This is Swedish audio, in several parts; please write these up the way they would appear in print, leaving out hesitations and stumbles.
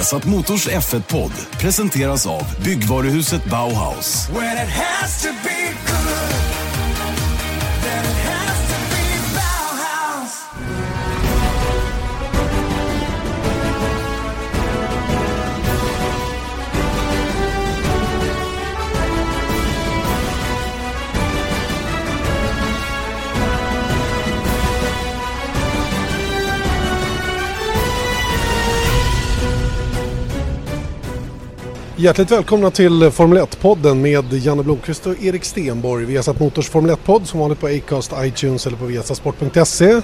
Viasat Motors F1-podd presenteras av byggvaruhuset Bauhaus. Hjärtligt välkomna till Formel 1-podden med Janne Blomqvist och Erik Stenborg. Viasat Motors Formel 1-podd som håller på Acast, iTunes eller på viasatsport.se.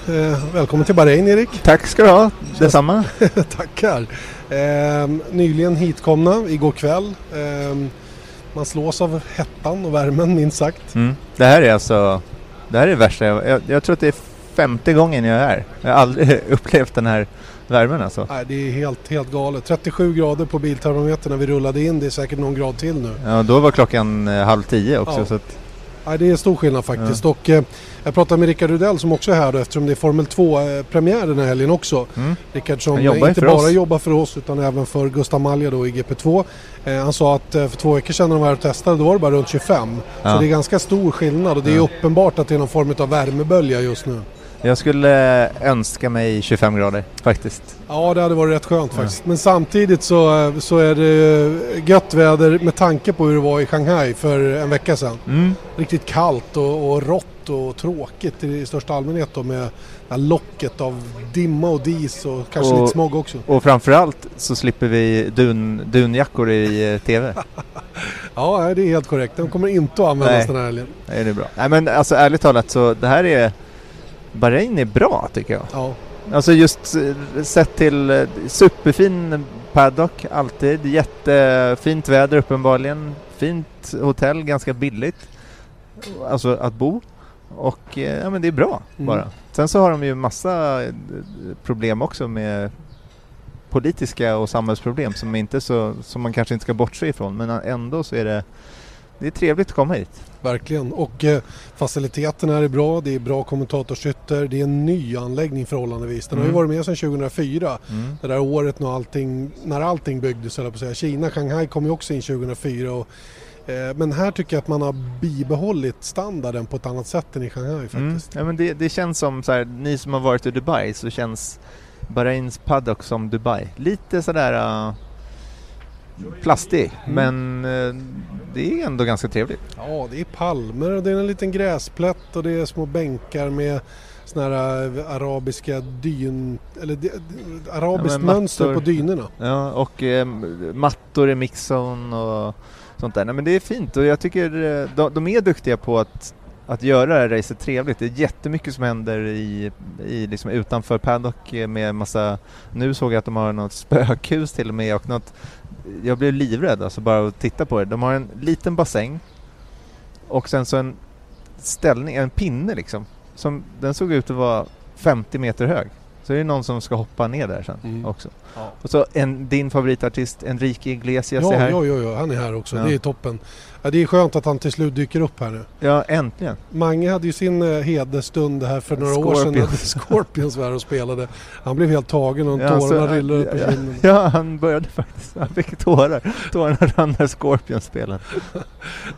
Välkommen till Bahrain, Erik. Tack ska du ha, detsamma. Tackar. Nyligen hitkomna, igår kväll. Man slås av hettan och värmen, minst sagt. Mm. Det här är värsta. Jag tror att det är 50 gången jag är här. Jag har aldrig upplevt den här värmen alltså. Nej, det är helt galet. 37 grader på biltermometern när vi rullade in. Det är säkert någon grad till nu. Ja, då var klockan 9:30 också. Ja. Så att... Nej, det är stor skillnad faktiskt. Ja. Och jag pratade med Rickard Rudell som också är här då, eftersom det är Formel 2-premiär den här helgen också. Mm. Rickard som inte bara jobbar för oss utan även för Gustav Malja då i GP2. Han sa att för 2 veckor sedan när de var och testade då var det bara runt 25. Ja. Så det är ganska stor skillnad och det är uppenbart att det är någon form av värmebölja just nu. Jag skulle önska mig 25 grader faktiskt. Ja, det hade varit rätt skönt faktiskt. Ja. Men samtidigt så är det gött väder med tanke på hur det var i Shanghai för en vecka sedan. Mm. Riktigt kallt och rått och tråkigt i största allmänhet då, med locket av dimma och dis och kanske lite smog också. Och framförallt så slipper vi dunjackor i tv. Ja, det är helt korrekt. De kommer inte att användas den här helgen. Nej, det är bra. Nej, men alltså ärligt talat så det här är... Bahrain är bra tycker jag. Ja. Alltså just sett till superfin paddock alltid. Jättefint väder uppenbarligen. Fint hotell, ganska billigt. Alltså att bo. Och ja, men det är bra bara. Mm. Sen så har de ju massa problem också med politiska och samhällsproblem som man kanske inte ska bortse ifrån. Men ändå så är det är trevligt att komma hit. Verkligen. Och faciliteten här är bra. Det är bra kommentatorshytter. Det är en ny anläggning förhållandevis. Den har ju varit med sedan 2004. Mm. Det där året när allting byggdes. Eller på säga. Kina, Shanghai kom ju också in 2004. Men här tycker jag att man har bibehållit standarden på ett annat sätt än i Shanghai faktiskt. Mm. Ja, men det känns som så här, ni som har varit i Dubai så känns Bahrains paddock som Dubai. Lite sådär... plastig, men det är ändå ganska trevligt. Ja, det är palmer och det är en liten gräsplätt och det är små bänkar med såna här arabiska dyn eller arabiskt mönster på dynorna. Ja, och mattor i mixzon och sånt där. Nej, men det är fint och jag tycker de är duktiga på att göra det racet trevligt. Det är jättemycket som händer i liksom utanför paddock med massa... Nu såg jag att de har något spökhus till och med och något... Jag blev livrädd alltså bara att titta på det. De har en liten bassäng och sen så en ställning, en pinne liksom. Som, den såg ut att vara 50 meter hög. Så är det någon som ska hoppa ner där sen också. Ja. Och så din favoritartist Enrique Iglesias är här. Ja, han är här också. Ja. Det är toppen. Ja, det är skönt att han till slut dyker upp här nu. Ja, äntligen. Mange hade ju sin hedersstund här för några år sedan när Scorpion var och spelade. Han blev helt tagen och tårarna rillade upp i kinden. Ja, han började faktiskt. Han fick tårar. Tårarna rann när Scorpion spelade.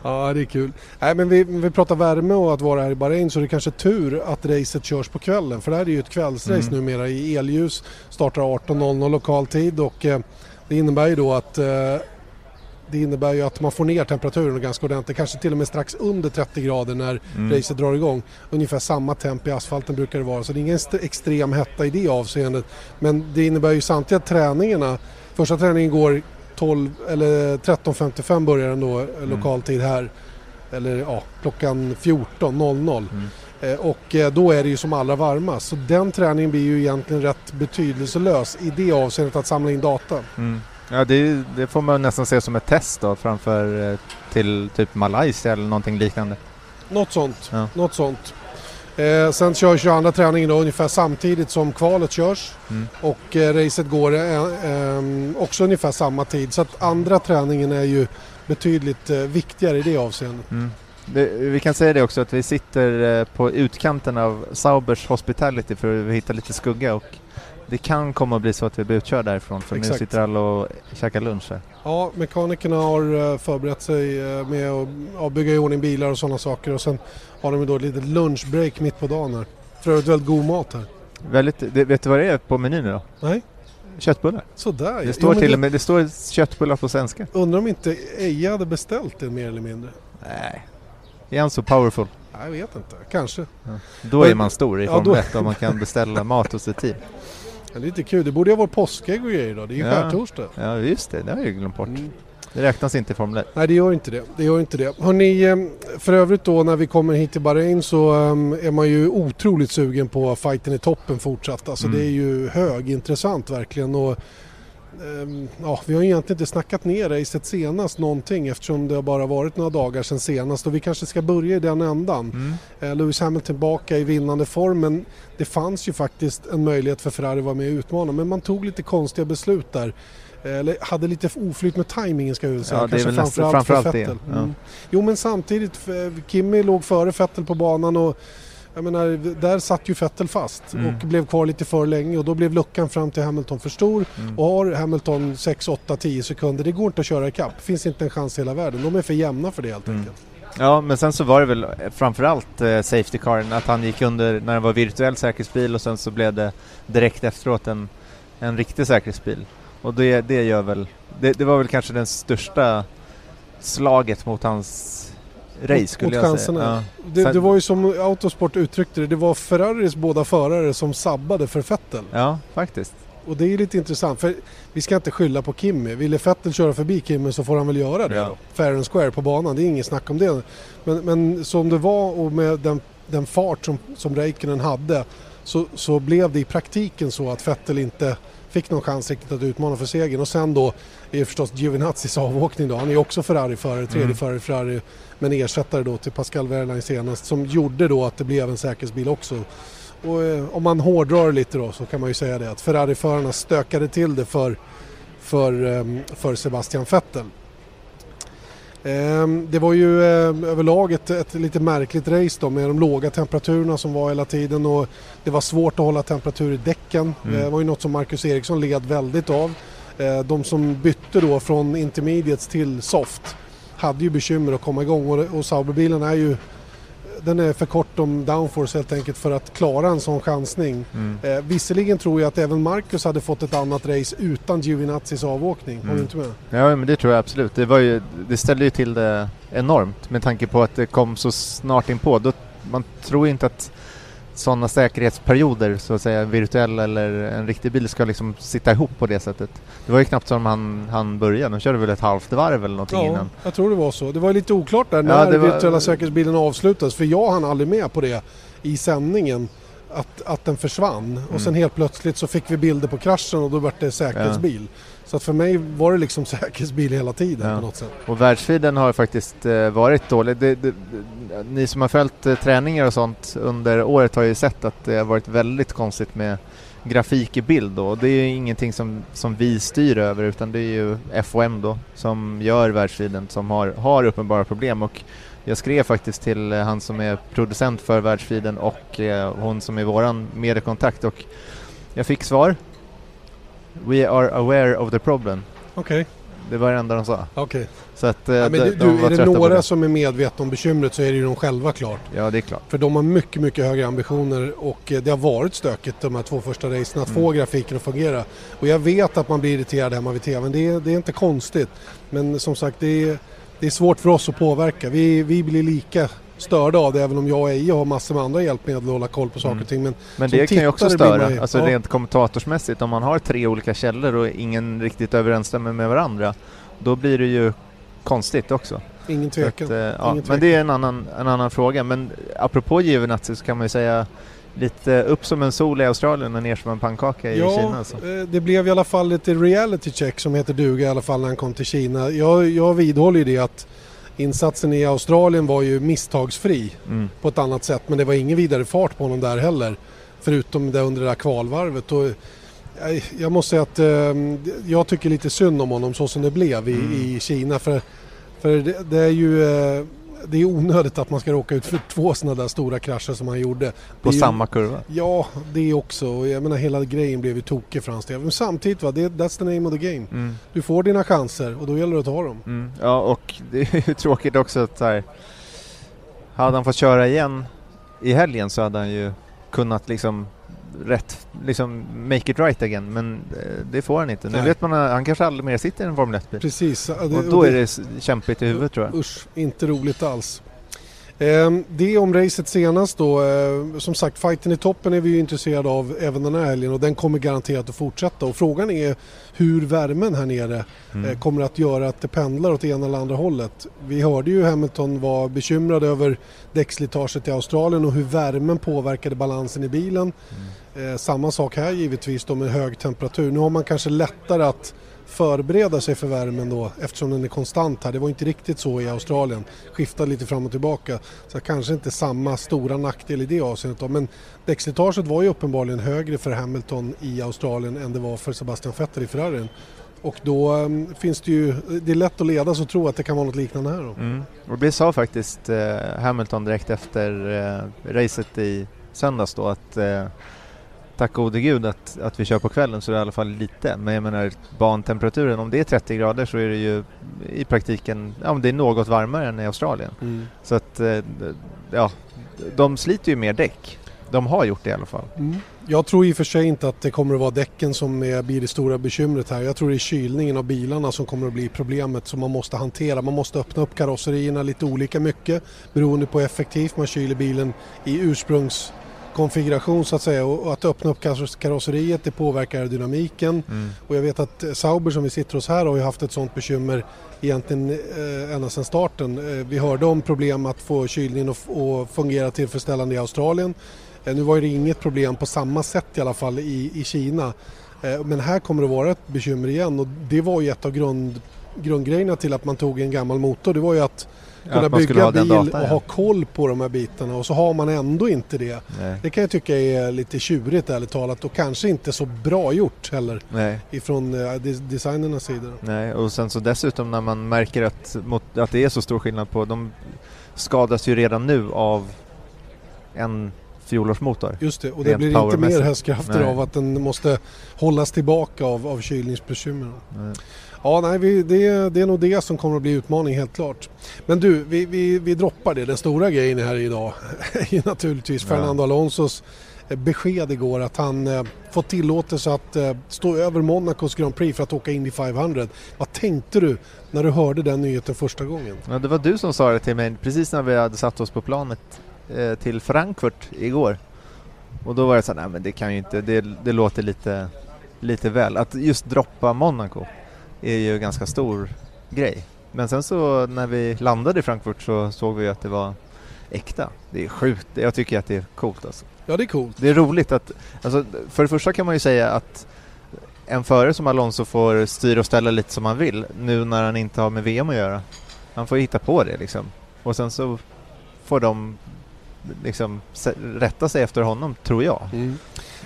Ja, det är kul. Nej, men vi pratar värme och att vara här i Bahrain så det är kanske tur att racet körs på kvällen. För det här är ju ett kvällsrace numera i elljus. Startar 18:00 lokal tid och det innebär ju då att... Det innebär ju att man får ner temperaturen ganska ordentligt. Kanske till och med strax under 30 grader när racet drar igång. Ungefär samma temp i asfalten brukar det vara. Så det är ingen extrem hetta i det avseendet. Men det innebär ju samtidigt att träningarna... Första träningen går 13:55 börjar den då lokaltid här. Eller klockan 14:00. Och då är det ju som allra varmast. Så den träningen blir ju egentligen rätt betydelselös i det avseendet att samla in data. Mm. Ja, det får man nästan se som ett test då, framför till typ Malaysia eller någonting liknande. Något sånt. Sen körs ju andra träningen då, ungefär samtidigt som kvalet körs. Och racet går också ungefär samma tid. Så att andra träningen är ju betydligt viktigare i det avseendet. Mm. Vi kan säga det också att vi sitter på utkanten av Saubers Hospitality för att hitta lite skugga och Det kan komma att bli så att vi blir utkörda därifrån, för exakt. Nu sitter alla och käkar lunch här. Ja, mekanikerna har förberett sig med att bygga i ordning bilar och sådana saker, och sen har de då ett litet lunchbreak mitt på dagen här. För övrigt väldigt god mat här. Väldigt, vet du vad det är på menyn idag? Nej. Köttbullar. Sådär. Det står till och med, det står köttbullar på svenska. Undrar om inte Eja hade beställt det mer eller mindre. Nej. Är han så powerful? Jag vet inte, kanske. Ja. Då är man stor i Formel 1 om man kan beställa mat hos sitt team. Ja, det är lite kul, det borde ju vara påskägg och grejer då, det är ju skärtorsdag. Ja just det, det har ju glömt bort. Mm. Det räknas inte i Formel 1. Nej, det gör inte det. Det gör inte det. Hörrni, för övrigt då när vi kommer hit till Bahrain så är man ju otroligt sugen på fighten i toppen fortsatt. Alltså det är ju högintressant verkligen. Och, ja, vi har ju egentligen inte snackat ner racet senast någonting eftersom det har bara varit några dagar sedan senast, och vi kanske ska börja i den ändan. Lewis Hamilton tillbaka i vinnande form, men det fanns ju faktiskt en möjlighet för Ferrari att vara med och utmana, men man tog lite konstiga beslut där. Eller hade lite oflyt med tajmingen ska jag säga. Ja, det är väl framförallt för Vettel. Ja. Mm. Jo, men samtidigt Kimi låg före Vettel på banan, och jag menar, där satt ju Vettel fast och blev kvar lite för länge, och då blev luckan fram till Hamilton för stor, och har Hamilton 6, 8, 10 sekunder, det går inte att köra i kapp. Finns inte en chans i hela världen. De är för jämna för det helt enkelt. Ja, men sen så var det väl framförallt safety caren, att han gick under när det var virtuell säkerhetsbil, och sen så blev det direkt efteråt en riktig säkerhetsbil. Och det gör väl det var väl kanske den största slaget mot hans race skulle jag säga. Ja. Det var ju som Autosport uttryckte det var Ferraris båda förare som sabbade för Vettel. Ja, faktiskt. Och det är lite intressant, för vi ska inte skylla på Kimi. Ville Vettel köra förbi Kimi så får han väl göra det då. Fair and square på banan, det är ingen snack om det. Men som det var, och med den fart som Räikkönen hade, så blev det i praktiken så att Vettel inte fick någon chans riktigt att utmana för segern. Och sen då är förstås Giovinazzis avåkning då. Han är ju också Ferrari-förare, tredje Ferrari, men ersättare då till Pascal Wehrlein senast, som gjorde då att det blev en säkerhetsbil också. Och om man hårdrar lite då så kan man ju säga det att Ferrari-förarna stökade till det för Sebastian Vettel. Det var ju överlag ett lite märkligt race då, med de låga temperaturerna som var hela tiden, och det var svårt att hålla temperatur i däcken. Det var ju något som Marcus Ericsson led väldigt av. De som bytte då från intermediates till soft hade ju bekymmer att komma igång, och Sauberbilen är för kort om downforce helt enkelt för att klara en sån chansning. Visserligen tror jag att även Marcus hade fått ett annat race utan Giovinazzis avåkning. Har du inte med? Ja, men det tror jag absolut. Det ställde ju till det enormt med tanke på att det kom så snart inpå. Man tror inte att sådana säkerhetsperioder, så att säga virtuell eller en riktig bil, ska liksom sitta ihop på det sättet. Det var ju knappt som han började. De körde väl ett halvt varv eller någonting innan. Jag tror det var så. Det var lite oklart där när virtuella säkerhetsbilen avslutades, för jag hann aldrig med på det i sändningen att den försvann. Och sen helt plötsligt så fick vi bilder på kraschen, och då var det säkerhetsbil. Så att för mig var det liksom säkerhetsbil hela tiden på något sätt. Och världsfiden har faktiskt varit dålig. Ni som har följt träningar och sånt under året har ju sett att det har varit väldigt konstigt med grafik i bild då. Det är ju ingenting som vi styr över, utan det är ju FOM då som gör världsfiden, som har uppenbara problem. Och jag skrev faktiskt till han som är producent för världsfiden och hon som är våran mediekontakt, och jag fick svar. We are aware of the problem. Okej. Det var det enda de sa. Okej. Så att, är det några det som är medvetna om bekymret, så är det ju de själva klart. Ja, det är klart. För de har mycket, mycket högre ambitioner, och det har varit stökigt de här två första racen att få grafiken att fungera. Och jag vet att man blir irriterad hemma vid tvn. Det är inte konstigt. Men som sagt, det är svårt för oss att påverka. Vi blir lika störda av det, även om jag och Eja har massor med andra hjälpmedel att hålla koll på saker och ting. Men det kan ju också störa, alltså rent kommentatorsmässigt, om man har tre olika källor och ingen riktigt överensstämmer med varandra, då blir det ju konstigt också. Ingen tvekan. Att, ingen tvekan. Men det är en annan fråga. Men apropå Giovinazzi så kan man ju säga lite upp som en sol i Australien och ner som en pannkaka i Kina. Alltså. Det blev i alla fall lite reality check som heter duga i alla fall när han kom till Kina. Jag vidhåller ju det att insatsen i Australien var ju misstagsfri på ett annat sätt, men det var ingen vidare fart på honom där heller, förutom det under det där kvalvarvet. Och jag måste säga att jag tycker lite synd om honom så som det blev i Kina, för det är ju det är onödigt att man ska råka ut för två sådana där stora krascher som han gjorde. På samma kurva? Ja, det också. Jag menar, hela grejen blev ju tokig för hans del. Men samtidigt, va, that's the name of the game. Mm. Du får dina chanser och då gäller det att ta dem. Mm. Ja, och det är ju tråkigt också att här, hade han fått köra igen i helgen så hade han ju kunnat liksom rätt, liksom make it right again, men det får han inte. Nu vet man att han kanske aldrig mer sitter i en Formel 1-bil. Precis. Och då är det kämpigt i huvudet, tror jag. Usch, inte roligt alls. Det om racet senast då. Som sagt, fighten i toppen är vi ju intresserade av även den här helgen och den kommer garanterat att fortsätta. Och frågan är hur värmen här nere kommer att göra att det pendlar åt ena eller andra hållet. Vi hörde ju Hamilton var bekymrad över däckslitaget i Australien och hur värmen påverkade balansen i bilen. Samma sak här givetvis då, med hög temperatur. Nu har man kanske lättare att förbereda sig för värmen då, eftersom den är konstant här. Det var inte riktigt så i Australien. Skiftade lite fram och tillbaka. Så kanske inte samma stora nackdel i det avseendet då. Men däckslitaget var ju uppenbarligen högre för Hamilton i Australien än det var för Sebastian Vettel i Ferrari. Och då finns det ju, det är lätt att leda så tror att det kan vara något liknande här då. Mm. Och det sa faktiskt Hamilton direkt efter racet i söndags då, att tack gode gud att vi kör på kvällen så är det i alla fall lite. Men jag menar, bantemperaturen, om det är 30 grader så är det ju i praktiken, ja, om det är något varmare än i Australien. Mm. Så att, ja, de sliter ju mer däck. De har gjort det i alla fall. Mm. Jag tror i och för sig inte att det kommer att vara däcken som blir det stora bekymret här. Jag tror det är kylningen av bilarna som kommer att bli problemet som man måste hantera. Man måste öppna upp karosserierna lite olika mycket beroende på effektivt man kyler bilen i ursprungs konfiguration så att säga, och att öppna upp karosseriet, det påverkar dynamiken. Och jag vet att Sauber som vi sitter hos här har ju haft ett sånt bekymmer egentligen ända sedan starten. Vi hörde om problem att få kylningen att fungera tillfredsställande i Australien. Nu var det inget problem på samma sätt i alla fall i Kina, men här kommer det vara ett bekymmer igen, och det var ju ett av grundgrejerna till att man tog en gammal motor. Det var ju att kunna bygga bil och ha koll på de här bitarna, och så har man ändå inte det. Nej. Det kan jag tycka är lite tjurigt ärligt talat, och kanske inte så bra gjort heller. Nej. Ifrån designernas sida. Nej, och sen så dessutom när man märker att det är så stor skillnad på, de skadas ju redan nu av en fjolårsmotor. Just det, och det blir inte mer hästkrafter av att den måste hållas tillbaka av kylningsbekymmer. Ja, nej, det är nog det som kommer att bli utmaning helt klart. Men du, vi droppar det. Den stora grejen här idag är naturligtvis Fernando Alonsos besked igår att han fått tillåtelse att stå över Monacos Grand Prix för att åka Indy 500. Vad tänkte du när du hörde den nyheten första gången? Ja, det var du som sa det till mig precis när vi hade satt oss på planet till Frankfurt igår. Och då var det så här, nej men det kan ju inte, det låter lite väl. Att just droppa Monaco är ju en ganska stor grej. Men sen så när vi landade i Frankfurt så såg vi att det var äkta. Det är sjukt. Jag tycker att det är coolt alltså. Ja, det är coolt. Det är roligt att, alltså, för det första kan man ju säga att en förare som Alonso får styra och ställa lite som han vill nu när han inte har med VM att göra. Han får hitta på det liksom. Och sen så får de liksom rätta sig efter honom, tror jag. Mm.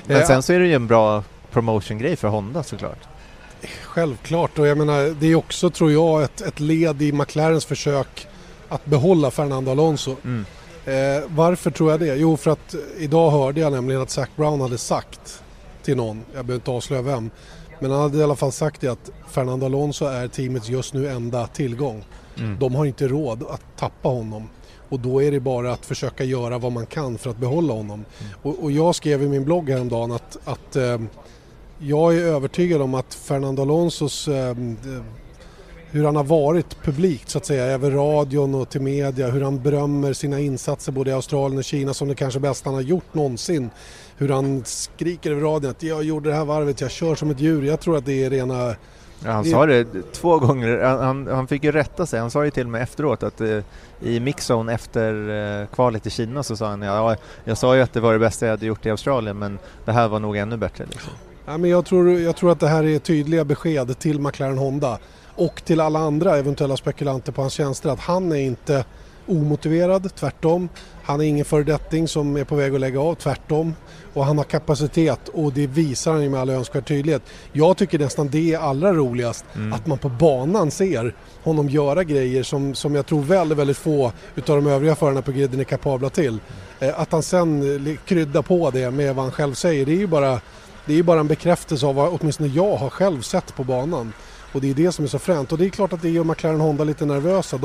Men sen så är det ju en bra promotion-grej för Honda såklart. Självklart, och jag menar, det är också tror jag ett led i McLarens försök att behålla Fernando Alonso. Varför tror jag det? Jo, för att idag hörde jag nämligen att Zac Brown hade sagt till någon, jag behöver inte avslöja vem, men han hade i alla fall sagt det, att Fernando Alonso är teamets just nu enda tillgång. De har inte råd att tappa honom, och då är det bara att försöka göra vad man kan för att behålla honom. Och jag skrev i min blogg häromdagen att jag är övertygad om att Fernando Alonsos, hur han har varit publikt så att säga, över radion och till media, hur han berömmer sina insatser både i Australien och Kina som det kanske bästa han har gjort någonsin. Hur han skriker över radion att jag gjorde det här varvet, jag kör som ett djur. Jag tror att det är rena... Ja, han sa det två gånger. Han fick ju rätta sig. Han sa ju till mig efteråt att i mixzone efter kvalet i Kina så sa han, ja, jag sa ju att det var det bästa jag hade gjort i Australien, men det här var nog ännu bättre liksom. Ja, men jag tror att det här är tydliga besked till McLaren Honda och till alla andra eventuella spekulanter på hans tjänster att han är inte omotiverad, tvärtom. Han är ingen föredetting som är på väg att lägga av, tvärtom. Och han har kapacitet och det visar han ju med all önskvärd tydlighet. Jag tycker nästan det är allra roligast, att man på banan ser honom göra grejer som jag tror väldigt, väldigt få utav de övriga förarna på griden är kapabla till. Att han sen kryddar på det med vad han själv säger, det är ju bara en bekräftelse av vad åtminstone jag har själv sett på banan. Och det är det som är så fränt. Och det är klart att det gör McLaren och Honda lite nervösa.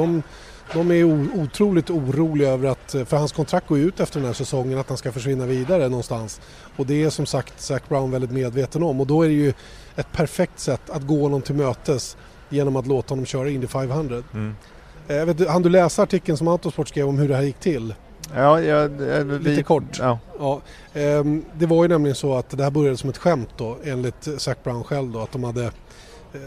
De är otroligt oroliga över att, för hans kontrakt går ut efter den här säsongen, att han ska försvinna vidare någonstans. Och det är som sagt Zac Brown väldigt medveten om. Och då är det ju ett perfekt sätt att gå honom till mötes genom att låta honom köra Indy 500. Hann du läsa artikeln som Autosport skrev om hur det här gick till? Ja, lite kort. Ja. Ja, det var ju nämligen så att det här började som ett skämt då, enligt Zac Brown själv då, att de hade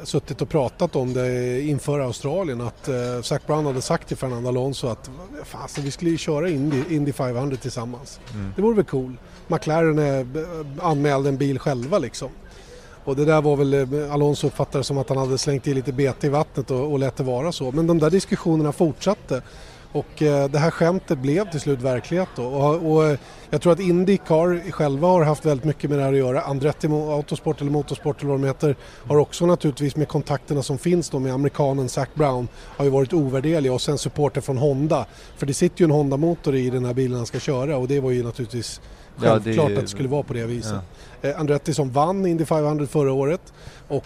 suttit och pratat om det inför Australien, att Zac Brown hade sagt till Fernando Alonso att vi skulle ju köra Indy 500 tillsammans. Det vore väl cool. McLaren anmälde en bil själva liksom. Och det där var väl Alonso uppfattade som att han hade slängt i lite bete i vattnet och lät det vara så. Men de där diskussionerna fortsatte. Och det här skämtet blev till slut verklighet då. Och jag tror att IndyCar själva har haft väldigt mycket med det här att göra. Andretti Autosport eller Motorsport eller vad de heter har också naturligtvis med kontakterna som finns då med amerikanen Zac Brown har ju varit ovärderliga. Och sen supporter från Honda. För det sitter ju en Honda-motor i den här bilen han ska köra och det var ju naturligtvis självklart att det skulle vara på det viset. Ja. Andretti som vann Indy 500 förra året och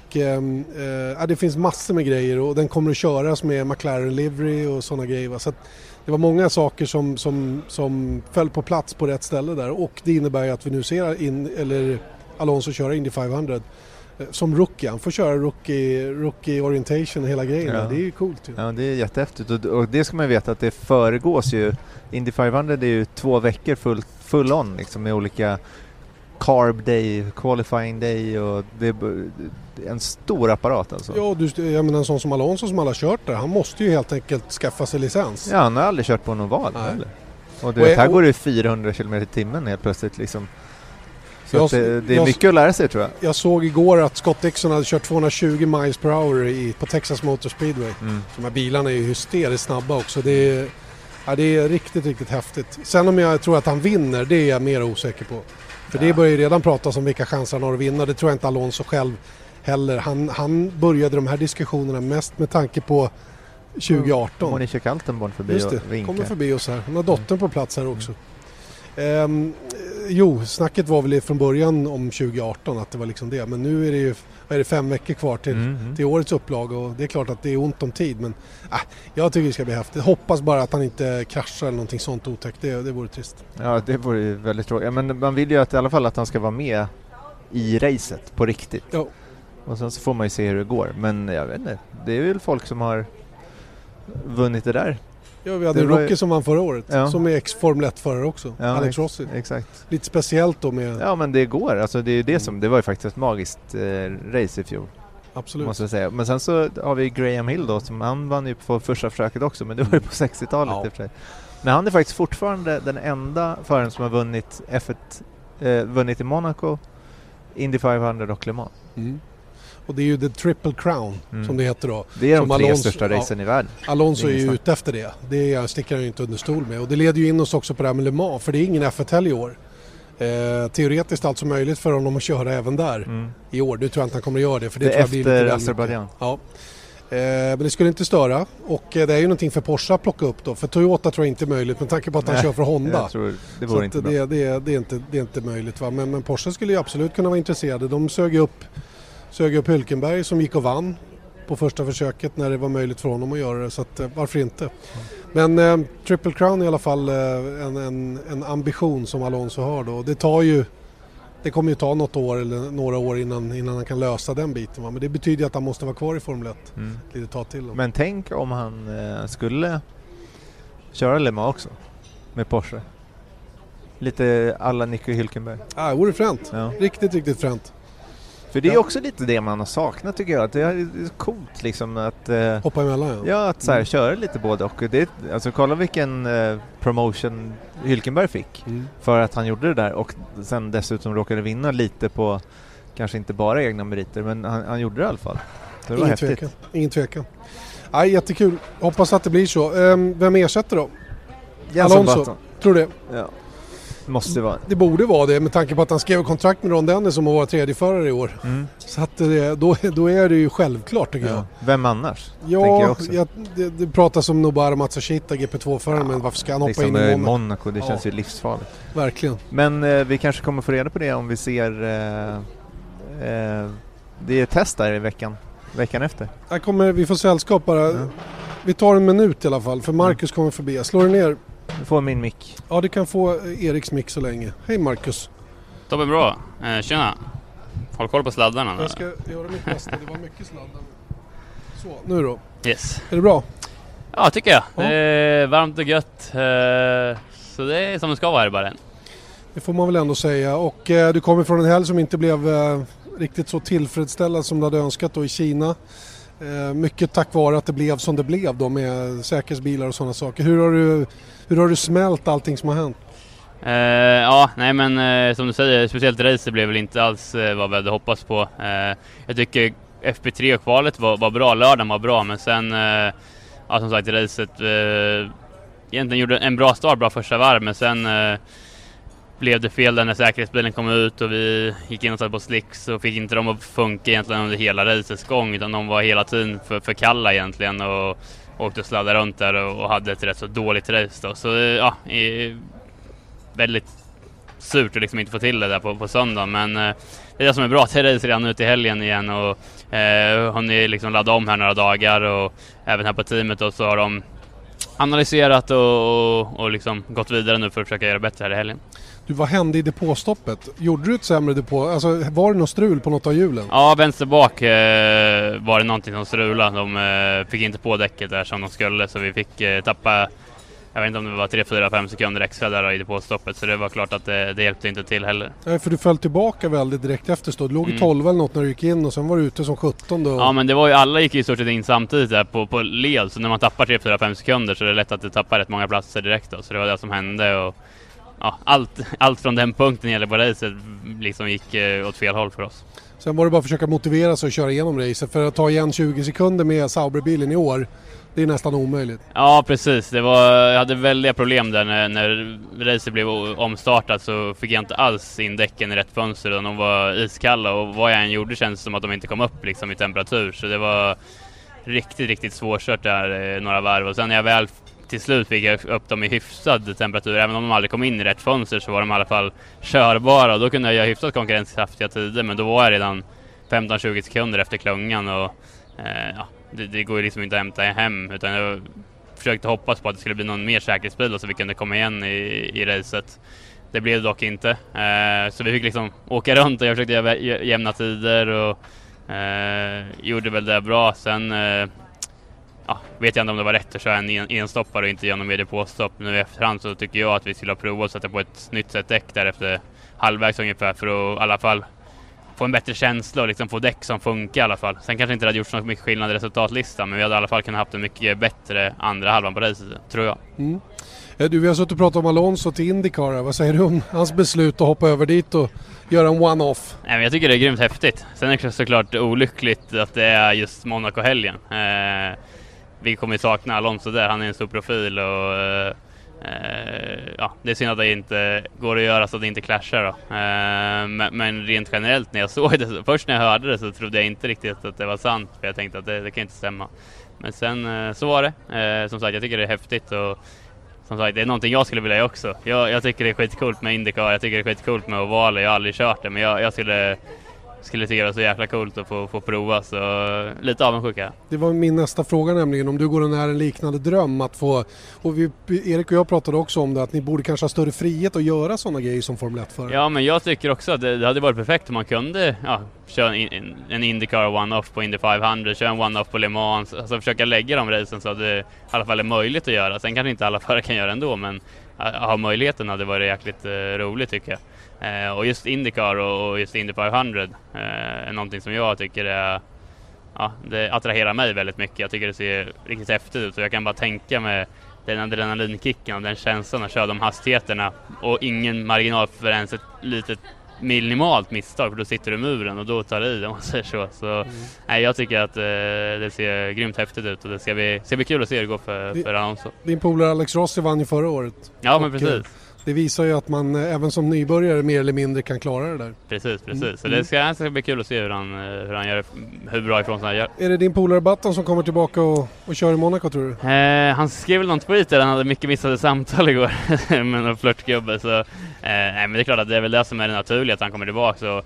det finns massor med grejer och den kommer att köras med McLaren livery och sådana grejer. Va? Så att det var många saker som föll på plats på rätt ställe där och det innebär ju att vi nu ser Alonso köra Indy 500 som rookie. Han får köra rookie orientation hela grejen. Ja. Det är ju coolt. Ju. Ja, det är jättehäftigt och det ska man veta att det föregås ju. Indy 500 det är ju 2 veckor full on liksom, med olika carb day, qualifying day och det är en stor apparat alltså. Ja, jag menar en sån som Alonso som alla kört där, han måste ju helt enkelt skaffa sig licens. Ja, han har aldrig kört på en oval. Eller? Och här går det 400 km i timmen helt plötsligt liksom. Så det är mycket att lära sig tror jag. Jag såg igår att Scott Dixon hade kört 220 miles per hour på Texas Motor Speedway. De här bilarna är ju hysteriskt snabba också. Det är riktigt, riktigt häftigt. Sen om jag tror att han vinner, det är jag mer osäker på. För det börjar ju redan prata om vilka chanser han har att vinna. Det tror jag inte Alonso själv heller. Han började de här diskussionerna mest med tanke på 2018. Monica Kaltenborn förbi just det, och vinka. Kommer förbi oss här. Hon har dottern på plats här också. Snacket var väl från början om 2018 att det var liksom det. Men nu är det ju 5 veckor kvar till årets upplag och det är klart att det är ont om tid. Men jag tycker det ska bli häftigt. Hoppas bara att han inte kraschar eller någonting sånt otäckt. Det vore trist. Ja, det vore ju väldigt tråkigt. Men man vill ju i alla fall att han ska vara med i racet på riktigt. Ja. Och sen så får man ju se hur det går. Men jag vet inte, det är väl folk som har vunnit det där. Ja, vi hade en rookie som vann förra året, som är ex-Formel 1-förare också, ja, Alex Rossi. Exakt. Lite speciellt då med... Ja, men det går. Alltså, det är det som, det var ju faktiskt ett magiskt race i fjol. Absolut. Måste jag säga. Men sen så har vi Graham Hill då, som han vann ju på första försöket också, men det var ju på 60-talet i och för sig. Men han är faktiskt fortfarande den enda föraren som har vunnit F1, vunnit i Monaco, Indy 500 och Le Mans. Och det är ju The Triple Crown som det heter då. Det är som de 3 största racen i världen. Alonso är ju ute efter det. Det sticker han ju inte under stol med. Och det leder ju in oss också på det här med Le Mans. För det är ingen F1-helg i år. Teoretiskt allt som möjligt för honom att köra även där i år. Du tror inte han kommer att göra det. För det tror jag blir efter Azerbaijan. Ja. Men det skulle inte störa. Och det är ju någonting för Porsche att plocka upp då. För Toyota tror jag inte är möjligt. Men tanke på att han kör för Honda. Jag tror det vore inte bra. Det är inte möjligt. Va? Men Porsche skulle ju absolut kunna vara intresserade. De sög upp Hülkenberg som gick och vann på första försöket när det var möjligt för honom att göra det, så att, varför inte? Men Triple Crown är i alla fall en ambition som Alonso har då. Det kommer ju ta något år eller några år innan han kan lösa den biten. Va? Men det betyder ju att han måste vara kvar i Formel 1 lite tag till. Då. Men tänk om han skulle köra Le Mans också med Porsche. Lite alla Nico Hülkenberg. Ah, det vore fränt. Ja. Riktigt, riktigt fränt. För det är också lite det man har saknat tycker jag. Att det är coolt liksom att... hoppa emellan, ja. Ja, att så här, köra lite både och. Det, alltså kolla vilken promotion Hülkenberg fick för att han gjorde det där. Och sen dessutom råkade vinna lite på, kanske inte bara egna meriter, men han gjorde det i alla fall. Det var häftigt. Ingen tvekan. Ja, jättekul. Hoppas att det blir så. Vem ersätter då? Alonso. Tror du det? Ja. Måste vara. Det borde vara det med tanke på att han skrev kontrakt med Ron Dennis som har varit tredjeförare i år. Mm. Så att då är det ju självklart tycker jag. Vem annars? Ja, jag också. Det pratas om Nobar Matsushita, GP2-förare, men varför ska han hoppa in i Monaco? Det känns ju livsfarligt. Verkligen. Men vi kanske kommer få reda på det om vi ser det är test där i veckan efter. Här kommer vi får sällskap bara. Mm. Vi tar en minut i alla fall för Marcus kommer förbi. Jag slår ner. Du får min mick. Ja, du kan få Eriks mick så länge. Hej Marcus. Det är bra. Tjena. Håll koll på sladdarna nu. Jag ska göra mitt bästa. Det var mycket sladdar. Så, nu då. Yes. Är det bra? Ja, tycker jag. Ja. Det är varmt och gött. Så det är som det ska vara här bara. Det får man väl ändå säga. Och du kommer från en helg som inte blev riktigt så tillfredsställande som du hade önskat då i Kina. Mycket tack vare att det blev som det blev då med säkerhetsbilar och sådana saker. Hur har du smält allting som har hänt? Som du säger, speciellt race blev väl inte alls vad vi hade hoppats på. Jag tycker FP3-kvalet var bra, lördagen var bra, men sen som sagt racet egentligen gjorde en bra start, bra första varv, men sen blev det fel när säkerhetsbilen kom ut och vi gick in och satt på slicks och fick inte dem att funka egentligen under hela racets gång, utan de var hela tiden för kalla egentligen och åkte och sladdade runt där och hade ett rätt så dåligt race då. Så väldigt surt att liksom inte få till det där på söndag, men det är det som är bra att det race redan nu till helgen igen och har ni liksom laddat om här några dagar och även här på teamet och så har de analyserat och liksom gått vidare nu för att försöka göra bättre här i helgen. Du, vad hände i depåstoppet? Gjorde du ett sämre depå? Alltså, var det något strul på något av hjulen? Ja, vänster bak var det någonting som strulade. De fick inte på däcket där som de skulle, så vi fick tappa, jag vet inte om det var 3-4-5 sekunder extra där i depåstoppet, så det var klart att det hjälpte inte till heller. Nej, för du föll tillbaka väldigt direkt efter stå. Du låg i 12 eller något när du gick in och sen var du ute som 17 då. Ja, men det var ju, alla gick i stort sett in samtidigt där på led, så när man tappar 3-4-5 sekunder så är det lätt att du tappar rätt många platser direkt då, så det var det som hände och ja, allt från den punkten gäller på racet liksom gick åt fel håll för oss. Sen var det bara att försöka motivera sig och köra igenom racet, för att ta igen 20 sekunder med Sauber-bilen i år, det är nästan omöjligt. Ja, precis. Jag hade väldiga problem där när racet blev omstartat, så fick jag inte alls in däcken i rätt fönster utan de var iskalla och vad jag än gjorde känns som att de inte kom upp liksom, i temperatur, så det var riktigt, riktigt svårkört där några varv och sen när jag väl till slut fick jag upp dem i hyfsad temperatur. Även om de aldrig kom in i rätt fönster så var de i alla fall körbara. Och då kunde jag hyfsat konkurrenskraftiga tider. Men då var jag redan 15-20 sekunder efter klungan. Och, det går ju liksom inte att hämta hem. Utan jag försökte hoppas på att det skulle bli någon mer säkerhetsbil så vi kunde komma igen i racet. Det blev dock inte. Så vi fick liksom åka runt och jag försökte jämna tider. Och gjorde väl det bra. Sen... vet jag inte om det var rätt att köra en enstoppare och inte genom depåstopp. Nu i efterhand så tycker jag att vi skulle ha provat att sätta på ett nytt sätt däck där efter halvvägs ungefär för att i alla fall få en bättre känsla och liksom få däck som funkar i alla fall. Sen kanske inte det hade gjort så mycket skillnad i resultatlistan, men vi hade i alla fall kunnat haft en mycket bättre andra halvan på racet, tror jag. Mm. Du, vi har suttit och pratat om Alonso till IndyCar. Vad säger du om hans beslut att hoppa över dit och göra en one-off? Nej, men jag tycker det är grymt häftigt. Sen är det såklart olyckligt att det är just Monaco-helgen. Vi kommer ju sakna Alonso där, han är en stor profil och det är synd att det inte går att göra så att det inte clashar då. Men rent generellt när jag såg det, först när jag hörde det så trodde jag inte riktigt att det var sant, för jag tänkte att det kan inte stämma. Men sen så var det, som sagt jag tycker det är häftigt och som sagt det är någonting jag skulle vilja också. Jag tycker det är skitcoolt med IndyCar, jag tycker det är skitcoolt med ovaler, jag har aldrig kört det men jag skulle tycka det var så jäkla coolt att få prova, så lite avundsjuk här. Det var min nästa fråga nämligen, om du går nära en liknande dröm att få, och Erik och jag pratade också om det, att ni borde kanske ha större frihet att göra sådana grejer som Formel 1 för. Ja, men jag tycker också att det hade varit perfekt om man kunde köra en IndyCar one-off på Indy 500, köra en one-off på Le Mans, alltså försöka lägga de racen så att det i alla fall är möjligt att göra. Sen kanske inte alla förare kan göra ändå, men ha möjligheten hade varit jäkligt roligt tycker jag. Och just IndyCar och just Indy 500 är någonting som jag tycker är, det attraherar mig väldigt mycket. Jag tycker det ser riktigt häftigt ut och jag kan bara tänka mig den adrenalinkicken och den känslan att köra de hastigheterna och ingen marginal för ens ett litet minimalt misstag, för då sitter du i muren och då tar det i, om man säger så. Nej, jag tycker att det ser grymt häftigt ut och det ska bli kul att se hur det går för Alonso. Din polare Alex Rossi vann ju förra året. Ja, men precis. Det visar ju att man även som nybörjare mer eller mindre kan klara det där. Precis. Så det ska bli kul att se hur han gör, hur bra ifrån sig han gör. Är det din polare Button som kommer tillbaka och kör i Monaco, tror du? Han skrev väl någon tweet där han hade mycket missade samtal igår med någon flörtgubbe. Så, men det är klart att det är väl det som är det naturliga, att han kommer tillbaka. Så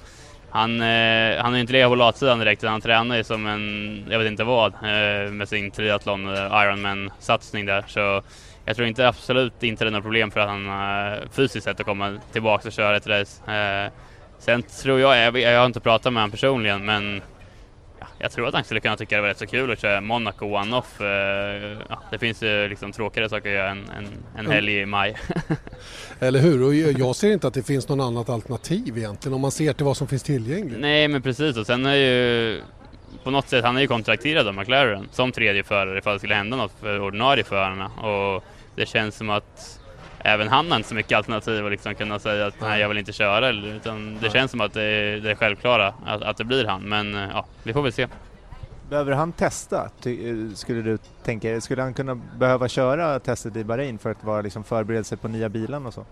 han är ju inte ledig på latsidan direkt, han tränar ju som en, jag vet inte vad, med sin triathlon Ironman-satsning där. Så jag tror absolut inte det är något problem för att han fysiskt sett att komma tillbaka och köra ett race. Sen tror jag har inte pratat med han personligen, men jag tror att han skulle kunna tycka det var rätt så kul att köra Monaco one-off. Det finns ju liksom tråkigare saker att göra en helg i maj. Eller hur? Och jag ser inte att det finns någon annat alternativ egentligen om man ser till vad som finns tillgängligt. Nej, men precis. Och sen är ju på något sätt, han är ju kontrakterad av McLaren som tredje förare ifall det skulle hända något för ordinarie förarna. Och det känns som att även han har inte så mycket alternativ att liksom kunna säga att nej, jag vill inte köra. Utan det känns som att det är självklara att det blir han. Men vi får väl se. Behöver han testa? Skulle du tänka, skulle han kunna behöva köra testet i Bahrain för att vara liksom förberedelse på nya bilen och så?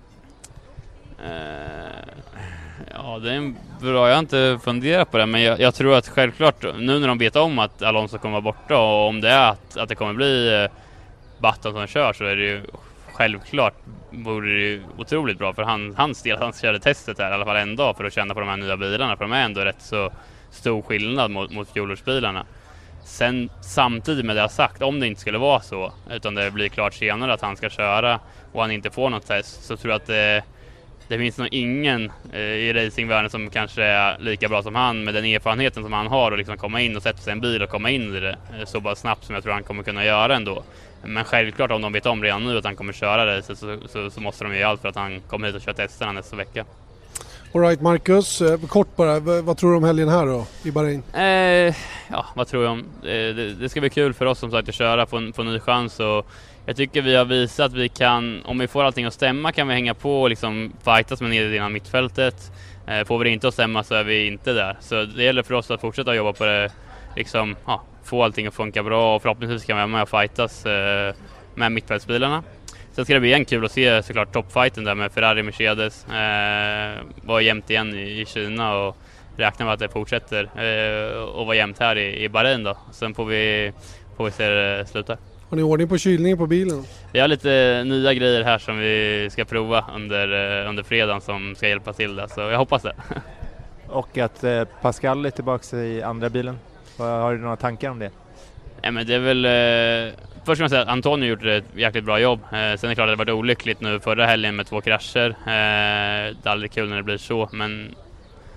Det är en bra, jag har inte funderat på det, men jag tror att självklart nu när de vet om att Alonso kommer vara borta och om det är att det kommer bli Button som kör, så är det ju självklart vore det ju otroligt bra för hans del att han körde testet här i alla fall en dag för att känna på de här nya bilarna, för de är ändå rätt så stor skillnad mot fjolårsbilarna. Sen samtidigt med det jag sagt, om det inte skulle vara så utan det blir klart senare att han ska köra och han inte får något test, så tror jag att det finns nog ingen i racingvärlden som kanske är lika bra som han med den erfarenheten som han har och liksom komma in och sätta sig i en bil och komma in i det så bara snabbt som jag tror han kommer kunna göra ändå. Men självklart om de vet om redan nu att han kommer köra det så måste de göra allt för att han kommer hit och köra testerna nästa vecka. All right, Marcus, kort bara, vad tror du om helgen här då i Bahrain? Vad tror jag om? Det ska bli kul för oss som sagt att köra på ny chans, och jag tycker vi har visat att vi kan, om vi får allting att stämma kan vi hänga på och liksom fightas med nere innan mittfältet. Får vi det inte att stämma så är vi inte där. Så det gäller för oss att fortsätta jobba på det, liksom, få allting att funka bra och förhoppningsvis kan vi vara med och fightas med mittfältsbilarna. Sen ska det bli en kul att se såklart toppfighten där med Ferrari och Mercedes. Var jämnt igen i Kina och räknar med att det fortsätter och vara jämnt här i Bahrain då. Sen får vi se det slutar. Har ni ordning på kylningen på bilen? Vi har lite nya grejer här som vi ska prova under fredagen som ska hjälpa till där, så jag hoppas det. Och att Pascal är tillbaka i andra bilen. Har du några tankar om det? Ja, men det är väl först ska man säga att Antonio har gjort ett jäkligt bra jobb. Sen är det klart att det varit olyckligt nu förra helgen med 2 krascher. Det är aldrig kul när det blir så, men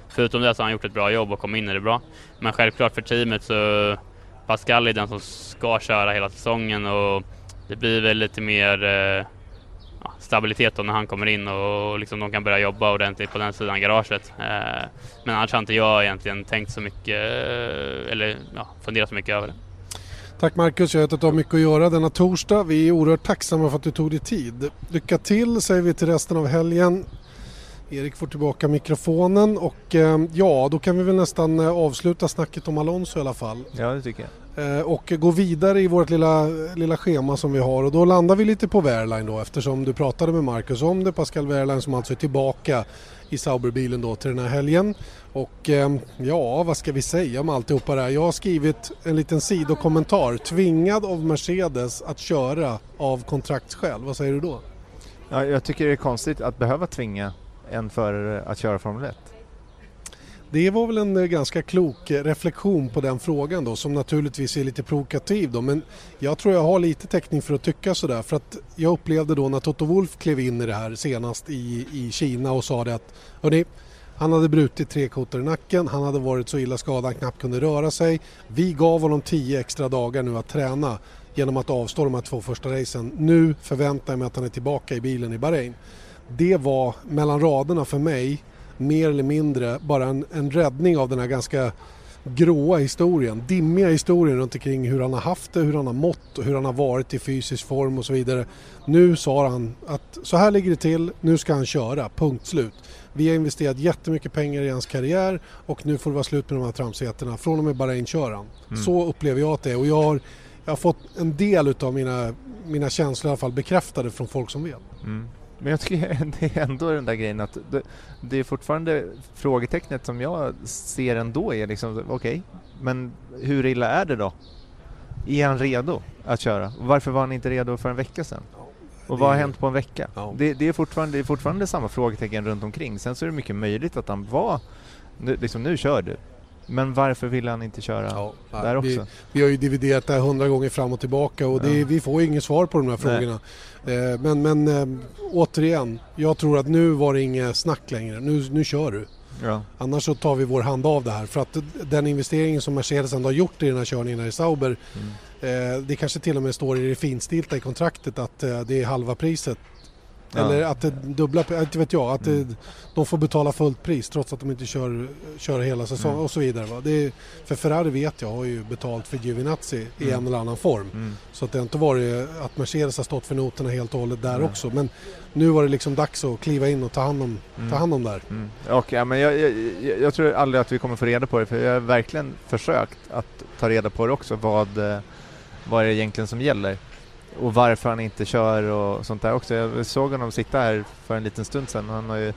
förutom det så har han gjort ett bra jobb och kom in i det bra. Men självklart för teamet så Pascal är den som ska köra hela säsongen och det blir väl lite mer stabilitet då när han kommer in och liksom de kan börja jobba ordentligt på den sidan garaget. Men annars har inte jag egentligen tänkt så mycket eller funderat så mycket över det. Tack Marcus, jag vet att du har mycket att göra denna torsdag. Vi är oerhört tacksamma för att du tog dig tid. Lycka till säger vi till resten av helgen. Erik får tillbaka mikrofonen och då kan vi väl nästan avsluta snacket om Alonso i alla fall. Ja, det tycker jag. Och gå vidare i vårt lilla schema som vi har, och då landar vi lite på Wehrlein då, eftersom du pratade med Marcus om det. Pascal Wehrlein som alltså är tillbaka i Sauberbilen då till den här helgen. Och vad ska vi säga om alltihopa det här? Jag har skrivit en liten sidokommentar. Tvingad av Mercedes att köra av kontraktsskäl. Vad säger du då? Ja, jag tycker det är konstigt att behöva tvinga än för att köra Formel 1. Det var väl en ganska klok reflektion på den frågan då, som naturligtvis är lite provokativ då, men jag tror jag har lite täckning för att tycka sådär, för att jag upplevde då när Toto Wolff klev in i det här senast i Kina och sa det att han hade brutit 3 kotor i nacken, han hade varit så illa skadad han knappt kunde röra sig. Vi gav honom 10 extra dagar nu att träna genom att avstå de här 2 första racen. Nu förväntar jag mig att han är tillbaka i bilen i Bahrain. Det var mellan raderna för mig mer eller mindre bara en räddning av den här ganska gråa historien, dimmiga historien runt omkring hur han har haft det, hur han har mått och hur han har varit i fysisk form och så vidare. Nu sa han att så här ligger det till, nu ska han köra, punkt slut. Vi har investerat jättemycket pengar i hans karriär och nu får det vara slut med de här tramsigheterna. Från och med bara inkör han. Så upplever jag att det är, och jag har fått en del av mina känslor i alla fall bekräftade från folk som vet. Mm. Men jag tycker det är ändå den där grejen att det är fortfarande frågetecknet som jag ser ändå är liksom, okej, men hur illa är det då? Är han redo att köra? Varför var han inte redo för en vecka sedan? Och vad har hänt på en vecka? Ja. Det är fortfarande samma frågetecken runt omkring. Sen så är det mycket möjligt att han var, liksom nu kör du. Men varför vill han inte köra där också? Vi har ju dividerat det här 100 gånger fram och tillbaka och vi får ju inget svar på de här frågorna. Men återigen, jag tror att nu var det inget snack längre. Nu kör du. Ja. Annars så tar vi vår hand av det här. För att den investeringen som Mercedes ändå har gjort i den här körningen här i Sauber, det kanske till och med står i det finstilta i kontraktet att det är halva priset. Eller att det dubbla, inte vet jag, att de får betala fullt pris trots att de inte kör hela säsongen och så vidare. Va? För Ferrari vet jag har ju betalt för Giovinazzi i en eller annan form. Så att det inte varit att Mercedes har stått för noterna helt och hållet där också. Men nu var det liksom dags att kliva in och ta hand om det här. Okay, men jag tror aldrig att vi kommer få reda på det, för jag har verkligen försökt att ta reda på det också. Vad är det egentligen som gäller? Och varför han inte kör och sånt där också. Jag såg honom sitta här för en liten stund sedan. Han har ju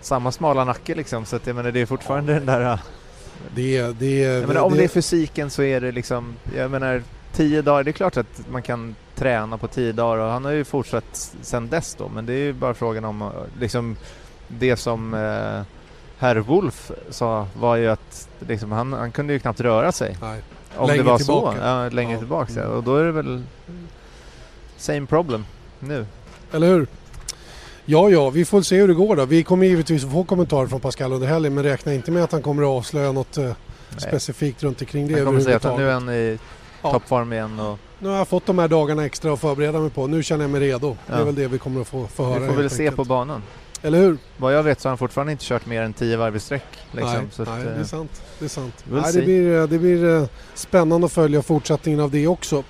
samma smala nacke liksom. Så att, jag menar, det är fortfarande den där... Det är fysiken så är det liksom... Jag menar, 10 dagar... Det är klart att man kan träna på 10 dagar. Och han har ju fortsatt sedan dess då. Men det är ju bara frågan om... Liksom, det som herr Wolf sa var ju att liksom, han kunde ju knappt röra sig. Nej. Om länge det var tillbaka. Tillbaka. Ja. Och då är det väl same problem nu. Eller hur? Ja, vi får se hur det går då. Vi kommer givetvis få kommentarer från Pascal under helgen, men räkna inte med att han kommer att avslöja något specifikt runt omkring det. Han kommer säga att nu är han i toppform igen. Och... Nu har jag fått de här dagarna extra att förbereda mig på. Nu känner jag mig redo. Ja. Det är väl det vi kommer att få höra. Vi får väl se enkelt på banan. Eller hur? Vad jag vet så har han fortfarande inte kört mer än 10 varv i sträck. Liksom. Nej, det är sant. Det blir spännande att följa fortsättningen av det också.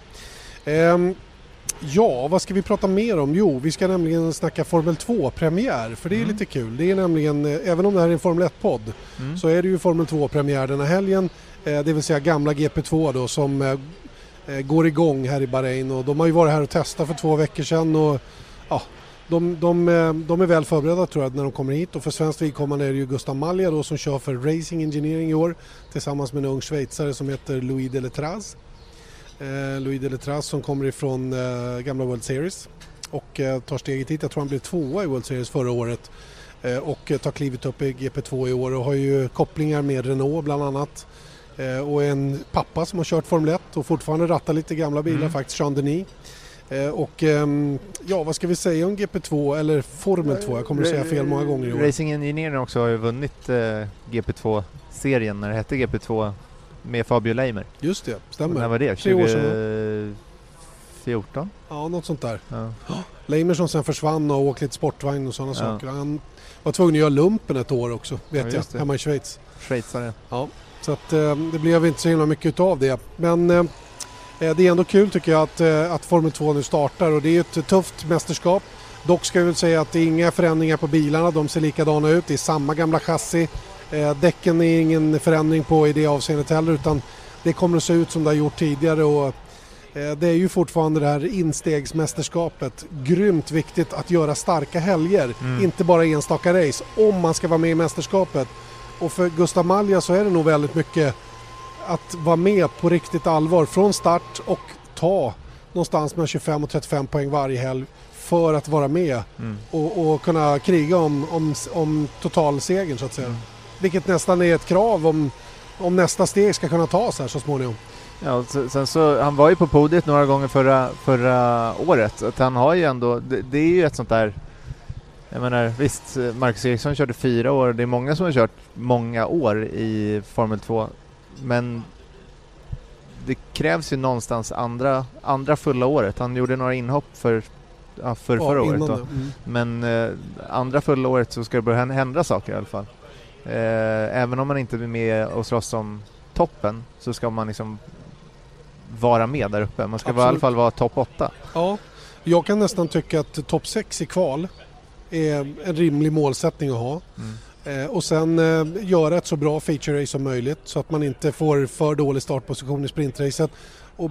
Vad ska vi prata mer om? Jo, vi ska nämligen snacka Formel 2-premiär, för det är lite kul. Det är nämligen, även om det här är en Formel 1-podd, så är det ju Formel 2-premiär den här helgen. Det vill säga gamla GP2 då, som går igång här i Bahrain. Och de har ju varit här och testat för 2 veckor sedan och de är väl förberedda tror jag när de kommer hit, och för svenskt vidkommande är det ju Gustav Malja då, som kör för Racing Engineering i år tillsammans med en ung schweizare som heter Louis Deletraz som kommer ifrån gamla World Series och tar steget hit. Jag tror han blev 2:a i World Series förra året och tar klivet upp i GP2 i år och har ju kopplingar med Renault bland annat och en pappa som har kört Formel 1 och fortfarande rattar lite gamla bilar faktiskt, Jean Denis. Och vad ska vi säga om GP2 eller Formel 2? Jag kommer att säga fel många gånger i år. Racing Engineering också har ju vunnit GP2-serien när det hette GP2 med Fabio Leimer. Just det, stämmer. Och när var det? 2014? Ja, något sånt där. Ja. Leimer som sen försvann och åkte lite sportvagn och sådana saker. Han var tvungen att göra lumpen ett år också, vet jag, hemma i Schweiz. Schweizare. Ja, så att, det blev inte så himla mycket av det. Men... det är ändå kul tycker jag att Formel 2 nu startar, och det är ett tufft mästerskap. Dock ska jag väl säga att det är inga förändringar på bilarna, de ser likadana ut, det är samma gamla chassi. Däcken är ingen förändring på i det avseendet heller, utan det kommer att se ut som det har gjort tidigare, och det är ju fortfarande det här instegsmästerskapet. Grymt viktigt att göra starka helger, inte bara enstaka race, om man ska vara med i mästerskapet. Och för Gustav Malja så är det nog väldigt mycket att vara med på riktigt allvar från start och ta någonstans mellan 25 och 35 poäng varje helg för att vara med och kunna kriga om totalsegern så att säga. Vilket nästan är ett krav om nästa steg ska kunna tas här så småningom. Ja, sen så, han var ju på podiet några gånger förra året. Att han har ju ändå, det är ju ett sånt där, jag menar, visst, Marcus Ericsson körde 4 år, det är många som har kört många år i Formel 2. Men det krävs ju någonstans andra fulla året. Han gjorde några inhopp förra året. Men andra fulla året så ska det börja hända saker i alla fall. Även om man inte är med och slåss om toppen så ska man liksom vara med där uppe. Man ska i alla fall vara topp 8. Ja, jag kan nästan tycka att topp 6 i kval är en rimlig målsättning att ha. Mm. Och sen göra ett så bra feature race som möjligt så att man inte får för dålig startposition i sprintracet.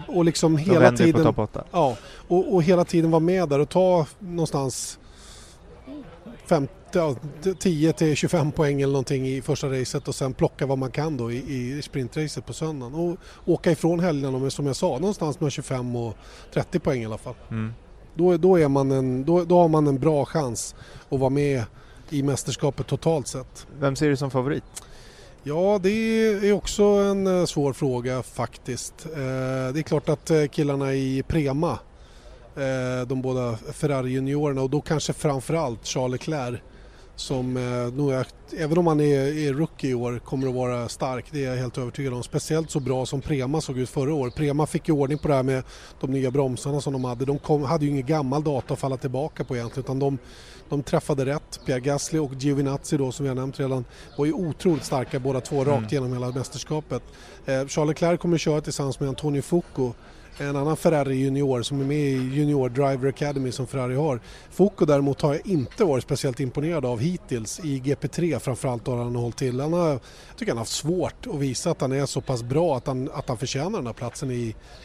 Och liksom hela tiden på topp 8. Ja, och hela tiden vara med där och ta någonstans 10-25 poäng eller någonting i första racet och sen plocka vad man kan då i sprintracet på söndagen och åka ifrån helgen, som jag sa, någonstans med 25 och 30 poäng i alla fall. Mm. Då har man en bra chans att vara med i mästerskapet totalt sett. Vem ser du som favorit? Ja, det är också en svår fråga faktiskt. Det är klart att killarna i Prema, de båda Ferrari-juniorerna, och då kanske framförallt Charles Leclerc som även om han är rookie i år kommer att vara stark, det är jag helt övertygad om, speciellt så bra som Prema såg ut förra år. Prema fick ju ordning på det här med de nya bromsarna som de hade. Hade ju ingen gammal data att falla tillbaka på egentligen, utan de träffade rätt. Pierre Gasly och Giovinazzi då, som vi har nämnt redan, var ju otroligt starka båda två rakt genom hela mästerskapet. Charles Leclerc kommer att köra tillsammans med Antonio Fuoco, en annan Ferrari junior som är med i Junior Driver Academy som Ferrari har. Fuoco däremot har jag inte varit speciellt imponerad av hittills i GP3, framförallt har han hållit till. Jag tycker han har haft svårt att visa att han är så pass bra att han förtjänar den här platsen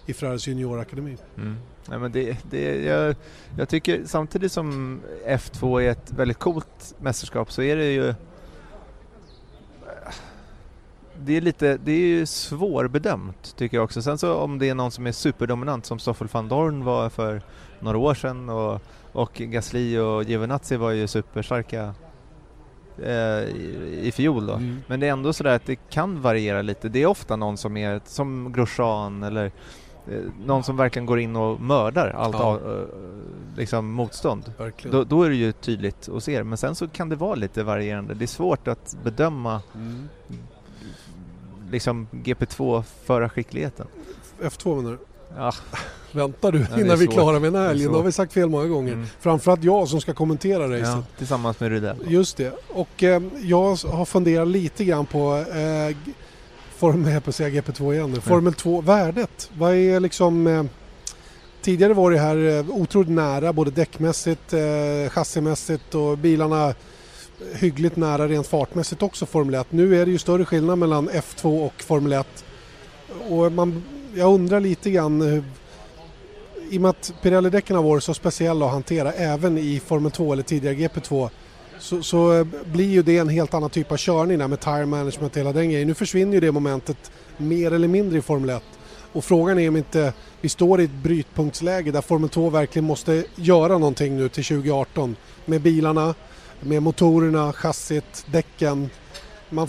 i Ferraris Junior Academy. Mm. Nej, men jag tycker samtidigt som F2 är ett väldigt coolt mästerskap så är det ju det är ju svårbedömt tycker jag också. Sen så om det är någon som är superdominant som Stoffel van Dorn var för några år sedan och Gasly och Giovinazzi var ju superstarka i fjol då. Mm. Men det är ändå sådär att det kan variera lite. Det är ofta någon som är som Grosjean eller någon som verkligen går in och mördar allt liksom motstånd. Då är det ju tydligt att se. Men sen så kan det vara lite varierande. Det är svårt att bedöma liksom GP2 föra skickligheten. F2 menar du? Ja. Väntar du innan vi klarar med den här helgen? Det har vi sagt fel många gånger. Mm. Framförallt jag som ska kommentera racet. Ja, tillsammans med Rydell. Just det. Och jag har funderat lite grann på GP2 igen. Formel 2-värdet. Vad är liksom... tidigare var det här otroligt nära både däckmässigt, chassimässigt och bilarna hyggligt nära rent fartmässigt också Formel 1. Nu är det ju större skillnad mellan F2 och Formel 1. Och jag undrar lite grann i och med att Pirelli-däcken har varit så speciella att hantera även i Formel 2 eller tidigare GP2 så blir ju det en helt annan typ av körning där med tire management och hela den grejen. Nu försvinner ju det momentet mer eller mindre i Formel 1. Och frågan är om inte vi står i ett brytpunktsläge där Formel 2 verkligen måste göra någonting nu till 2018 med bilarna, med motorerna, chassit, däcken. Man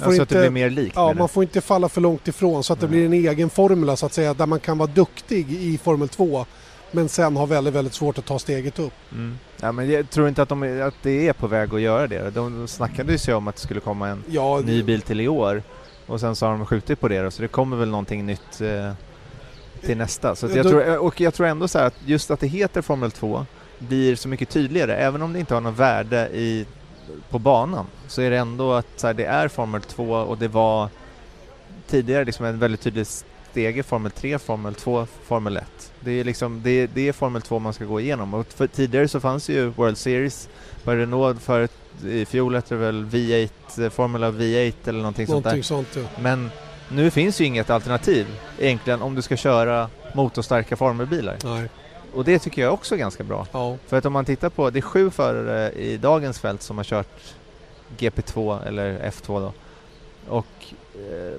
får inte falla för långt ifrån så att det blir en egen formula så att säga, där man kan vara duktig i Formel 2 men sen har väldigt, väldigt svårt att ta steget upp. Mm. Ja, men jag tror inte att det är på väg att göra det. De snackade ju sig om att det skulle komma en ny bil till i år och sen så har de skjutit på det då, så det kommer väl någonting nytt till nästa. Så jag tror ändå så här att just att det heter Formel 2 blir så mycket tydligare, även om det inte har något värde på banan så är det ändå att så här, det är Formel 2 och det var tidigare liksom en väldigt tydlig steg, Formel 3, Formel 2, Formel 1. Det är liksom det är Formel 2 man ska gå igenom, och tidigare så fanns ju World Series var Renault för i fjol heter det väl V8, Formula V8 eller någonting sånt där. Ja. Men nu finns ju inget alternativ egentligen om du ska köra motorstarka formelbilar. Nej. Och det tycker jag också är ganska bra. Ja. För att om man tittar på, det är 7 förare i dagens fält som har kört GP2 eller F2 då.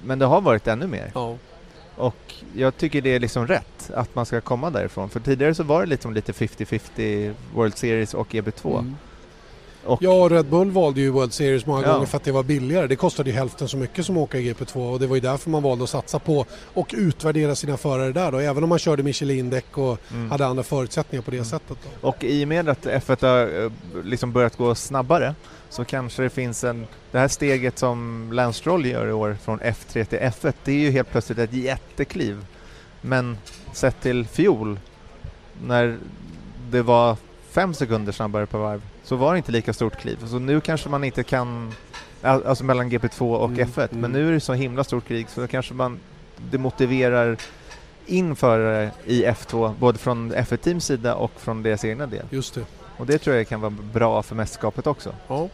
Men det har varit ännu mer. Ja. Och jag tycker det är liksom rätt att man ska komma därifrån. För tidigare så var det liksom lite 50-50 World Series och GP2. Mm. Och Red Bull valde ju World Series många gånger för att det var billigare. Det kostade ju hälften så mycket som att åka i GP2, och det var ju därför man valde att satsa på och utvärdera sina förare där då, även om man körde Michelin-däck och hade andra förutsättningar på det sättet då. Och i och med att F1 har liksom börjat gå snabbare så kanske det finns det här steget som Lance Stroll gör i år från F3 till F1, det är ju helt plötsligt ett jättekliv. Men sett till fjol när det var 5 sekunder snabbare per varv så var det inte lika stort kliv. Så nu kanske man inte kan Alltså mellan GP2 och F1. Men nu är det så himla stort krig, så kanske man det motiverar införare i F2, både från F1-teams sida och från deras egna del. Just det. Och det tror jag kan vara bra för mästerskapet också. Ja.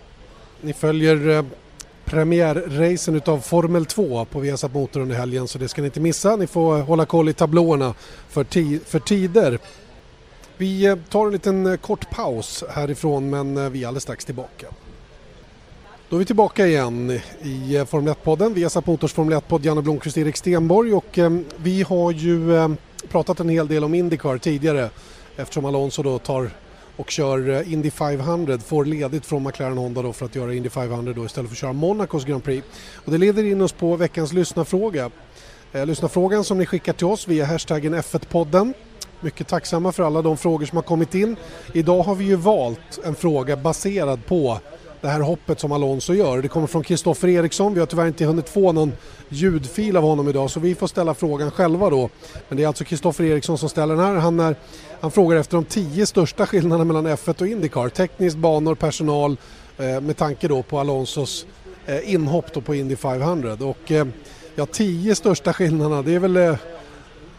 Ni följer premiärracen utav Formel 2 på Viasat Motors under helgen, så det ska ni inte missa. Ni får hålla koll i tablåerna för tider. Vi tar en liten kort paus härifrån, men vi är alldeles strax tillbaka. Då är vi tillbaka igen i Formel 1-podden. Viasat Motors Formel 1-podd, Janne Blomqvist, Erik Stenborg, och vi har ju pratat en hel del om IndyCar tidigare, eftersom Alonso då tar och kör Indy 500, får ledigt från McLaren Honda då för att göra Indy 500 då istället för att köra Monacos Grand Prix. Och det leder in oss på veckans lyssnarfråga. Lyssnarfrågan som ni skickar till oss via hashtaggen F1-podden. Mycket tacksamma för alla de frågor som har kommit in. Idag har vi ju valt en fråga baserad på det här hoppet som Alonso gör. Det kommer från Kristoffer Eriksson. Vi har tyvärr inte hunnit få någon ljudfil av honom idag, så vi får ställa frågan själva då. Men det är alltså Kristoffer Eriksson som ställer den här. Han frågar efter de 10 största skillnaderna mellan F1 och IndyCar. Tekniskt, banor, personal, med tanke då på Alonsos inhopp då på Indy 500. Och 10 största skillnaderna, det är väl...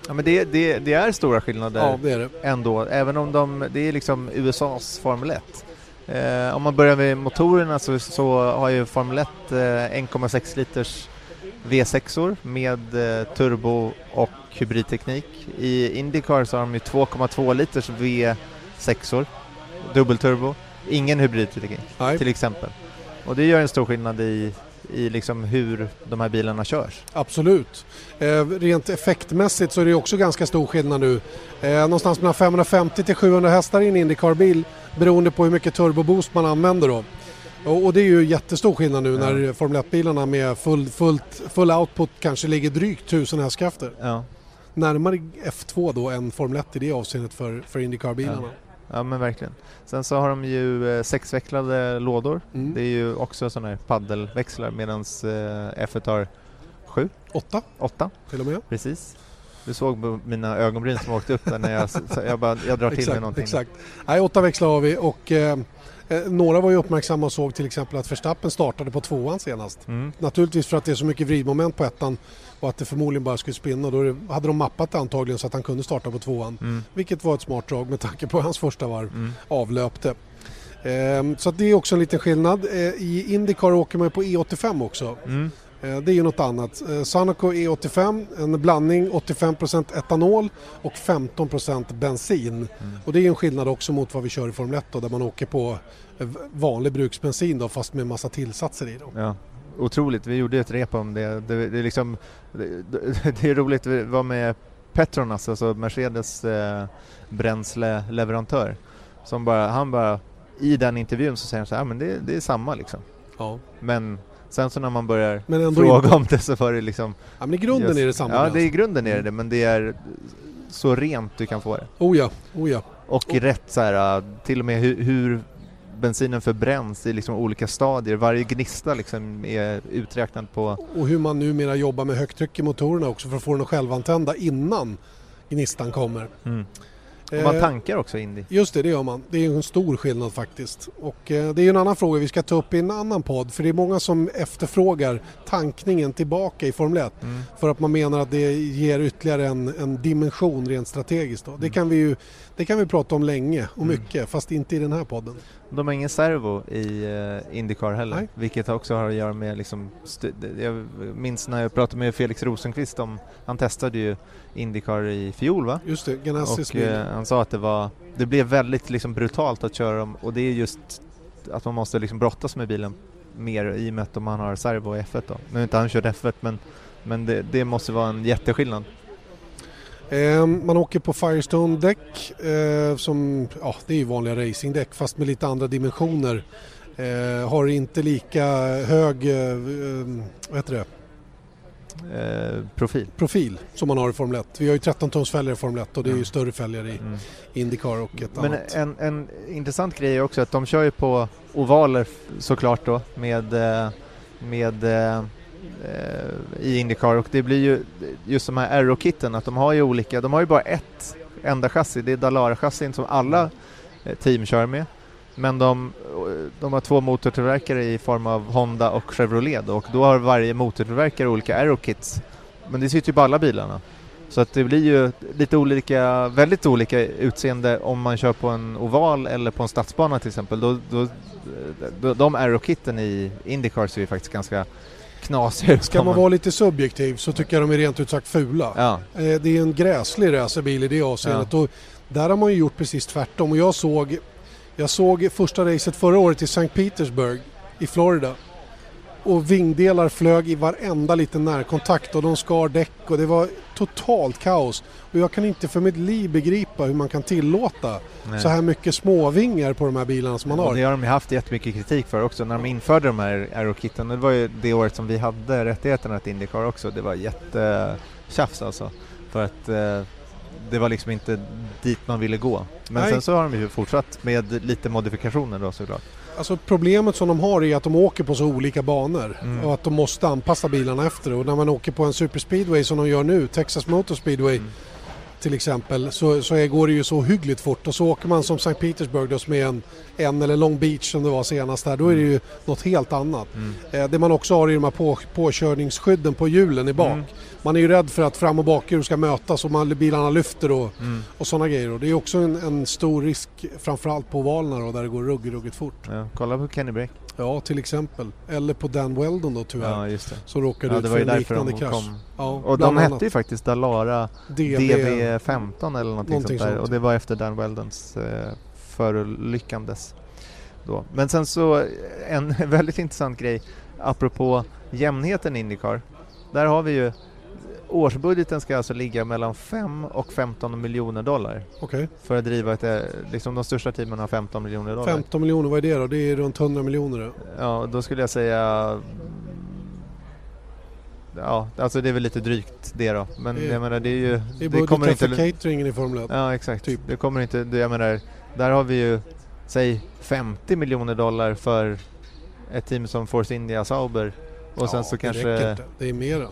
Ja, men det är stora skillnader, ja, det är det ändå. Även om det är liksom USAs Formel 1. Om man börjar med motorerna, så har ju Formel 1 1,6 liters V6-or med turbo och hybridteknik. I IndyCar så har de ju 2,2 liters V6-or, dubbelturbo, ingen hybridteknik till exempel. Och det gör en stor skillnad i liksom hur de här bilarna körs. Absolut. Rent effektmässigt så är det också ganska stor skillnad nu. Någonstans mellan 550 till 700 hästar i en IndyCar-bil, beroende på hur mycket turboboost man använder då. Och det är ju jättestor skillnad nu när Formel 1-bilarna med full output kanske ligger drygt 1000 hästkrafter. Ja. Närmare F2 då än Formel 1 i det avseendet för IndyCar-bilarna. Ja, men verkligen. Sen så har de ju 6-växlade lådor. Det är ju också sådana här paddelväxlar, medan F1 har 7. 8 till och med. Precis. Du såg mina ögonbryn som åkte upp där när jag drar till exakt, med någonting. Exakt. Nej, 8 växlar har vi, och några var ju uppmärksamma och såg till exempel att Verstappen startade på 2:an senast. Naturligtvis för att det är så mycket vridmoment på 1:an och att det förmodligen bara skulle spinna. Då hade de mappat antagligen så att han kunde starta på 2:an. Vilket var ett smart drag med tanke på hans första varv avlöpte. Så att det är också en liten skillnad. I IndyCar åker man ju på E85 också. Det är ju något annat. Sunoco E85, en blandning 85% etanol och 15% bensin. Och det är ju en skillnad också mot vad vi kör i Formel 1 då, där man åker på vanlig bruksbensin då, fast med massa tillsatser i dem. Ja, otroligt. Vi gjorde ett rep om det. Det är roligt att vara med Petronas, alltså Mercedes bränsleleverantör. Han bara i den intervjun så säger han så här, men det är samma liksom. Ja. Men sen så när man börjar fråga inte om det så får det liksom... Ja, men i grunden är det samma. Ja, det är i grunden är det, men det är så rent du kan få det. Oh ja. Och rätt så här, till och med hur bensinen förbränns i liksom olika stadier. Varje gnista liksom är uträknad på... Och hur man numera jobbar med högtryck i motorerna också för att få den att självantända innan gnistan kommer. Och man tankar också Indy. Just det, det gör man. Det är en stor skillnad faktiskt. Och det är en annan fråga vi ska ta upp i en annan podd. För det är många som efterfrågar tankningen tillbaka i Formel 1. För att man menar att det ger ytterligare en dimension rent strategiskt. Då. Det kan vi prata om länge och mycket, fast inte i den här podden. De har ingen servo i IndyCar heller. Nej. Vilket också har att göra med... Liksom jag minns när jag pratade med Felix Rosenqvist om... Han testade ju IndyCar i fjol, va? Just det, Ganassis. Han sa att det blev väldigt liksom brutalt att köra dem, och det är just att man måste liksom brottas med bilen mer i och med att man har servo i F1 då. Nu är inte han kört F1, men det måste vara en jätteskillnad. Man åker på Firestone-däck som, ja, det är ju vanliga racingdäck fast med lite andra dimensioner. Har inte lika hög vad heter det? Profil som man har i Formel 1. Vi har ju 13-tons fälgar i Formel 1, och det är ju större fälgar i IndyCar och ett annat. Men en intressant grej är också att de kör ju på ovaler såklart då med i IndyCar, och det blir ju just de här aero-kitten att de har ju olika, de har ju bara ett enda chassi, det är Dallara-chassin som alla team kör med. men de har två motortillverkare i form av Honda och Chevrolet och då har varje motortillverkare olika aerokits, men det sitter ju på alla bilarna. Så att det blir ju lite olika, väldigt olika utseende om man kör på en oval eller på en stadsbana till exempel. Då de aerokitten i IndyCar ser ju faktiskt ganska knasiga ut. Ska man vara lite subjektiv så tycker jag de är rent ut sagt fula. Ja. Det är en gräslig racerbil i det avseendet. Ja. Och där har man ju gjort precis tvärtom. Och jag såg första racet förra året i St. Petersburg i Florida. Och vingdelar flög i varenda liten närkontakt och de skar däck och det var totalt kaos. Och jag kan inte för mitt liv begripa hur man kan tillåta så här mycket småvingar på de här bilarna som man har. Och det har de haft jättemycket kritik för också när de införde de här aerokitten. Det var ju det året som vi hade rättigheterna till IndyCar också. Det var jättetjafs alltså. För att det var liksom inte dit man ville gå. Men sen så har de ju fortsatt med lite modifikationer då såklart. Alltså problemet som de har är att de åker på så olika banor och att de måste anpassa bilarna efter. Och när man åker på en superspeedway som de gör nu, Texas Motor Speedway till exempel, så går det ju så hyggligt fort. Och så åker man som St. Petersburg då, som är en eller Long Beach som det var senast här, då är det ju något helt annat. Det man också har är de här påkörningsskydden på hjulen i bak. Man är ju rädd för att fram- och bakhjul ska mötas och bilarna lyfter och sådana grejer. Och det är också en stor risk, framförallt på ovalerna då, där det går ruggigt fort. Ja, kolla på Kenny Breck. Ja, till exempel. Eller på Dan Weldon då tyvärr. Ja, just det. Så råkade ut för en liknande krasch. Ja, och de hette ju faktiskt Dallara DB15 eller någonting sånt där. Och det var efter Dan Weldons förolyckandes då. Men sen så en väldigt intressant grej apropå jämnheten i IndyCar. Där har vi ju årsbudgeten ska alltså ligga mellan 5 och 15 miljoner dollar. Okej. För att driva liksom de största teamen har 15 miljoner dollar. 15 miljoner, vad är det då? Det är runt 100 miljoner då. Ja, då skulle jag säga... Ja, alltså det är väl lite drygt det då. Men jag menar det är ju... Det är budgeten för cateringen i Formel 1. Ja, exakt. Typ. Det kommer inte... Jag menar, där har vi ju, säg 50 miljoner dollar för ett team som Force India Sauber. Och sen så kanske... det räcker inte. Det är mer då.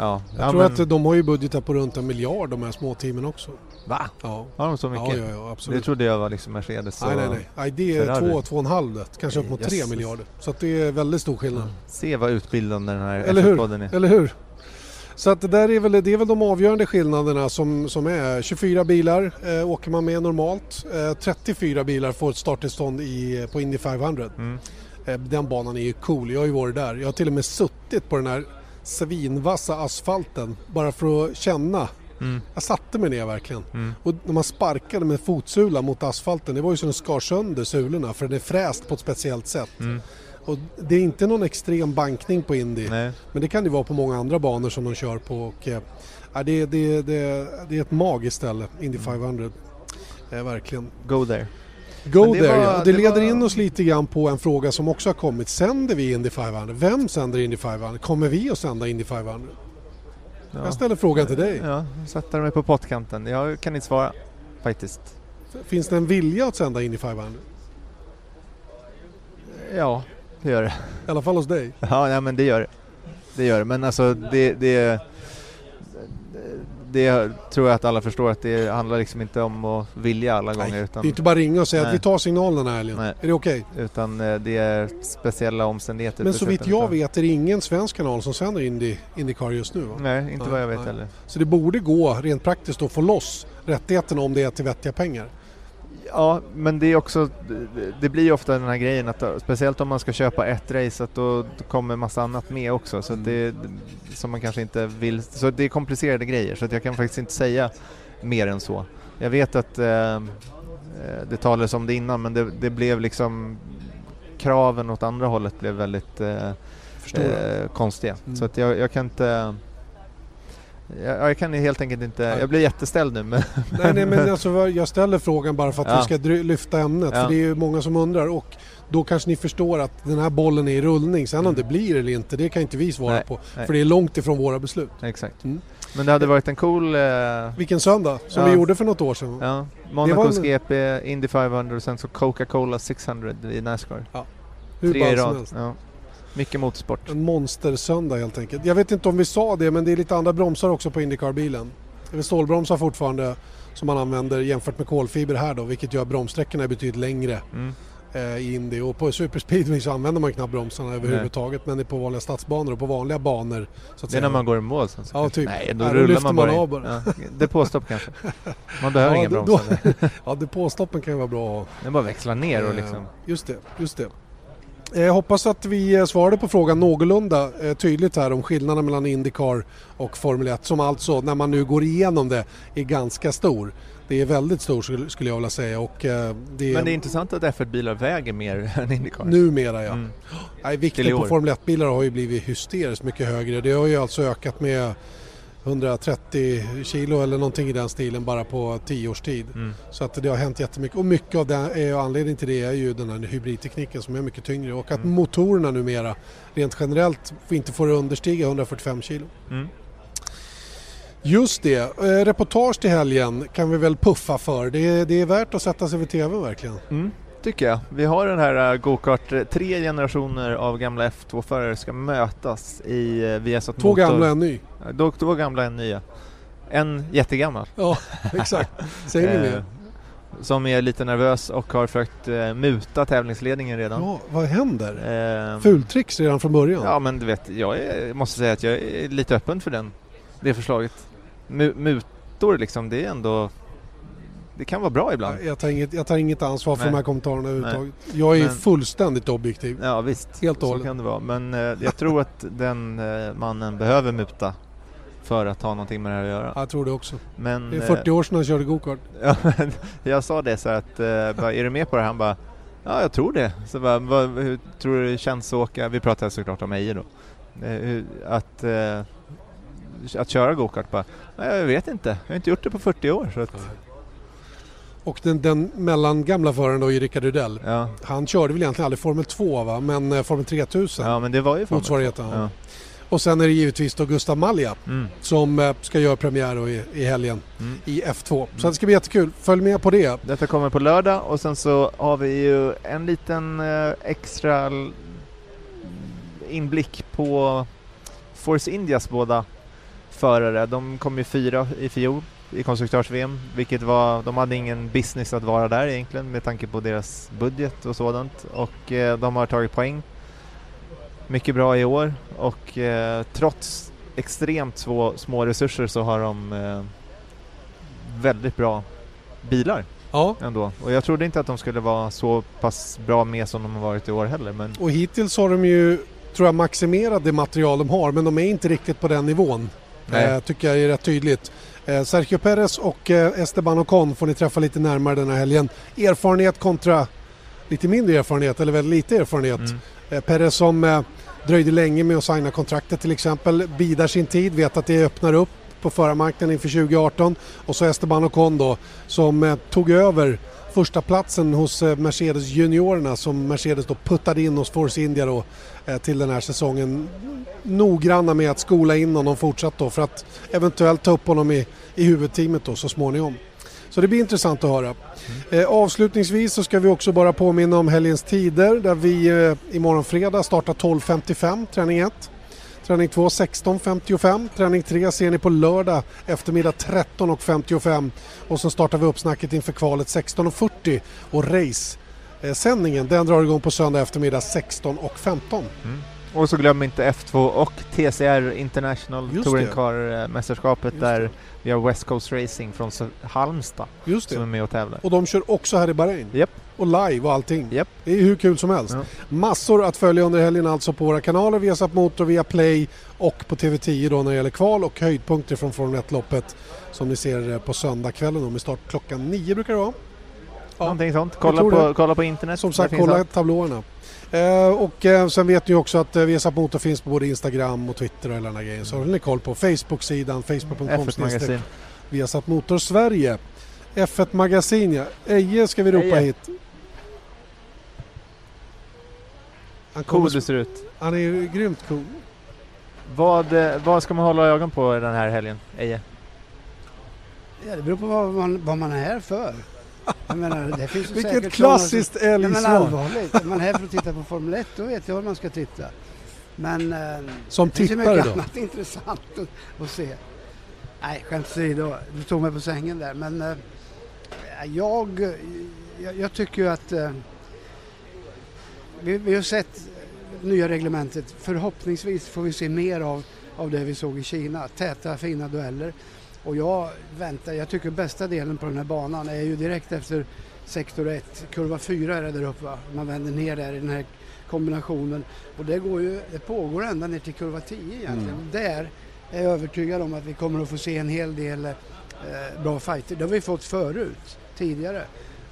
Ja, jag tror att de har ju budgetar på runt 1 miljard de här små teamen också. Va? Ja. Har de så mycket? Ja, absolut. Det trodde jag var liksom Mercedes. Nej, det är 2,5 kanske upp mot 3 miljarder. Så att det är väldigt stor skillnad. Ja. Se vad utbildande den här F1-podden är. Eller hur? Så att det är väl de avgörande skillnaderna som är 24 bilar åker man med normalt. 34 bilar får ett starttillstånd på Indy 500. Den banan är ju cool. Jag har ju varit där. Jag har till och med suttit på den här svinvassa asfalten bara för att känna. Jag satte mig ner verkligen. Och när man sparkade med fotsula mot asfalten, det var ju som en skar sönder sulorna för den är fräst på ett speciellt sätt. Och det är inte någon extrem bankning på Indy. Nej. Men det kan det vara på många andra banor som de kör på och det är ett magiskt ställe Indy 500. Verkligen. Go there. Det leder in oss lite grann på en fråga som också har kommit. Sänder vi Indy 500? Vem sänder Indy 500? Kommer vi att sända Indy 500? Ja. Jag ställer frågan till dig. Ja, sätter mig på pottkanten. Jag kan inte svara faktiskt. Finns det en vilja att sända Indy 500? Ja, det gör det. I alla fall hos dig. Ja, men det gör det. Det gör det, men alltså det tror jag att alla förstår att det handlar liksom inte om att vilja alla gånger. Utan, det är inte bara ringa och säga att vi tar signalen här. Är det okej? Utan det är speciella omständigheter. Men så vitt jag vet är det ingen svensk kanal som sänder IndyCar just nu va? Nej, inte vad jag vet heller. Så det borde gå rent praktiskt att få loss rättigheterna om det är till vettiga pengar. Ja, men det är också det blir ju ofta den här grejen att speciellt om man ska köpa ett race att då kommer massa annat med också så det som man kanske inte vill så det är komplicerade grejer så att jag kan faktiskt inte säga mer än så. Jag vet att det talades om det innan men det blev liksom kraven åt andra hållet blev väldigt konstiga så att jag kan inte jag kan helt enkelt inte... Jag blir jätteställd nu. Men men alltså, jag ställer frågan bara för att vi ska lyfta ämnet. För det är ju många som undrar. Och då kanske ni förstår att den här bollen är i rullning. Sen om det blir eller inte, det kan inte vi svara på. För det är långt ifrån våra beslut. Exakt. Men det hade varit en cool... Vilken söndag, som vi gjorde för något år sedan. Ja. Monacos GP, Indy 500 och sen så Coca-Cola 600 i NASCAR. Ja. Hur 3 i rad. Ja. Mycket motorsport. En monstersöndag helt enkelt. Jag vet inte om vi sa det, men det är lite andra bromsar också på IndyCar-bilen. Det är stålbromsar fortfarande som man använder jämfört med kolfiber här då, vilket gör bromssträckorna betydligt längre. i Indy, och på superspeedway så använder man knappt bromsarna överhuvudtaget, men det är på vanliga stadsbanor och på vanliga banor så att det är när man går i mål sen, ja, typ. Nej, då rullar man bara, av bara. Ja, det påstopp kanske man behöver ingen bromsar då. Ja, det påstoppen kan ju vara bra, den bara växlar ner och liksom. Just det. Jag hoppas att vi svarade på frågan någorlunda tydligt här om skillnaden mellan IndyCar och Formel 1, som alltså när man nu går igenom det är ganska stor. Det är väldigt stor skulle jag vilja säga. Och det är... Men det är intressant att F1-bilar väger mer än IndyCar. Numera, ja. Mm. Nej, vikten på Formel 1-bilar har ju blivit hysteriskt mycket högre. Det har ju alltså ökat med 130 kilo eller någonting i den stilen bara på 10 års tid. Mm. Så att det har hänt jättemycket. Och mycket av anledningen till det är ju den här hybridtekniken som är mycket tyngre. Och att motorerna numera rent generellt inte får understiga 145 kilo. Mm. Just det. Reportage till helgen kan vi väl puffa för. Det är värt att sätta sig vid tv verkligen. Mm, tycker jag. Vi har den här go-kart. 3 generationer av gamla F2-förare ska mötas i Viasat Motors. 2 gamla och en ny. 2 gamla och en nya. En jättegammal. Ja, exakt. Säger ni det? Som är lite nervös och har försökt muta tävlingsledningen redan. Ja, vad händer? Fultricks redan från början. Ja, men du vet, jag måste säga att jag är lite öppen för den. Det förslaget. Mutor liksom, det är ändå, det kan vara bra ibland. Jag tar inget ansvar för de här kommentarerna överhuvudtaget. Jag är fullständigt objektiv. Ja visst, helt så kan det vara. Men jag tror att den mannen behöver muta för att ha någonting med det här att göra. Jag tror det också. Men, det är 40 år sedan han körde go-kart. Ja, men jag sa det så att, är du med på det? Han bara, ja jag tror det. Så bara, hur tror du det känns att åka? Vi pratade såklart om Eje då. Att köra go-kart bara. Nej, jag vet inte. Jag har inte gjort det på 40 år. Så att... Och den mellan gamla föraren då, Rickard Rydell. Ja. Han körde väl egentligen aldrig Formel 2 va? Men Formel 3000. Ja, men det var ju Formel 2. Ja. Och sen är det givetvis då Gustav Malja som ska göra premiär i helgen i F2. Så det ska bli jättekul. Följ med på det. Detta kommer på lördag och sen så har vi ju en liten extra inblick på Force Indias båda förare. De kom ju 4 i fjol i konstruktörs-VM, vilket var, de hade ingen business att vara där egentligen med tanke på deras budget och sådant, och de har tagit poäng mycket bra i år, och trots extremt små resurser så har de väldigt bra bilar. Ja. Ändå. Och jag trodde inte att de skulle vara så pass bra med som de har varit i år heller, men... Och hittills har de ju, tror jag, maximerat det material de har, men de är inte riktigt på den nivån. Nej. Tycker jag är rätt tydligt. Sergio Perez och Esteban Ocon får ni träffa lite närmare den här helgen. Erfarenhet kontra lite mindre erfarenhet, eller väldigt lite erfarenhet. Perez som dröjde länge med att signa kontraktet till exempel, bidar sin tid, vet att det öppnar upp på förarmarknaden inför 2018. Och så Esteban Ocon då, som tog över första platsen hos Mercedes juniorerna, som Mercedes då puttade in hos Force India då, till den här säsongen. Noggranna med att skola in honom fortsatt då, för att eventuellt ta upp honom i huvudteamet då så småningom. Så det blir intressant att höra. Avslutningsvis så ska vi också bara påminna om helgens tider, där vi imorgon fredag startar 12.55 träning 1. Träning 2 16.55, träning 3 ser ni på lördag eftermiddag 13.55, och sen startar vi uppsnacket inför kvalet 16.40 och race-sändningen den drar igång på söndag eftermiddag 16.15. Och så glöm inte F2 och TCR International Touring Car-mästerskapet där vi har West Coast Racing från Halmstad som är med och tävlar. Och de kör också här i Bahrain. Yep. Och live och allting. Yep. Det är hur kul som helst. Ja. Massor att följa under helgen alltså på våra kanaler, Viasat Motor, via Play och på TV10 då när det gäller kval och höjdpunkter från Formel 1-loppet som ni ser på söndagskvällen med start klockan 9 brukar det vara. Ja. Någonting sånt. Kolla på internet. Som sagt, kolla tablåerna. Och sen vet ni också att Viasat Motor finns på både Instagram och Twitter och alla andra grejer. Så håller ni koll på Facebook-sidan, facebook.com/Viasat Viasat Motor Sverige. F1 Magasin, ja. Eje ska vi ropa hit. Han cool ser ut. Han är ju grymt cool. Vad ska man hålla ögon på den här helgen, Eje? Ja, det beror på vad man är här för. Jag menar, det finns vilket klassiskt älgsvar. Om man är här för att titta på Formel 1, då vet jag vad man ska titta. Men som det är mycket då annat intressant att se. Nej, skämt åsido, du tog mig på sängen där. Men jag tycker ju att vi har sett nya reglementet. Förhoppningsvis får vi se mer av det vi såg i Kina. Täta, fina dueller. Och jag väntar, jag tycker bästa delen på den här banan är ju direkt efter sektor 1. Kurva 4 är det där uppe, va? Man vänder ner där i den här kombinationen. Och det går ju, det pågår ända ner till kurva 10 egentligen. Mm. Där är jag övertygad om att vi kommer att få se en hel del bra fighter. Det har vi fått förut, tidigare.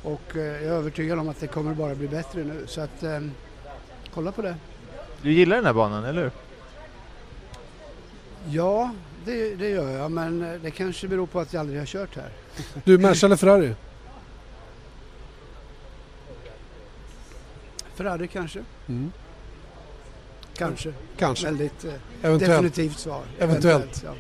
Och jag är övertygad om att det kommer bara bli bättre nu. Så att, kolla på det. Du gillar den här banan, eller hur? Ja, det gör jag. Men det kanske beror på att jag aldrig har kört här. Du, Mercedes eller Ferrari? Ferrari kanske. Mm. Kanske. Kanske. Väldigt definitivt svar. Eventuellt. Ja.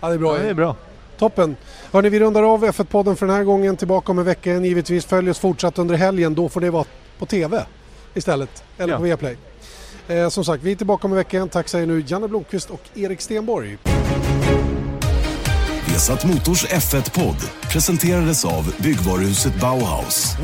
Ja, det är bra. Ja, det är bra. Toppen. Hörrni, vi rundar av F1-podden för den här gången. Tillbaka om en vecka igen. Givetvis följ oss fortsatt under helgen. Då får det vara på tv istället. Eller på Viaplay. Som sagt, vi är tillbaka om en vecka igen. Tack säger nu Janne Blomqvist och Erik Stenborg. Viasat Motors F1-podd presenterades av byggvaruhuset Bauhaus.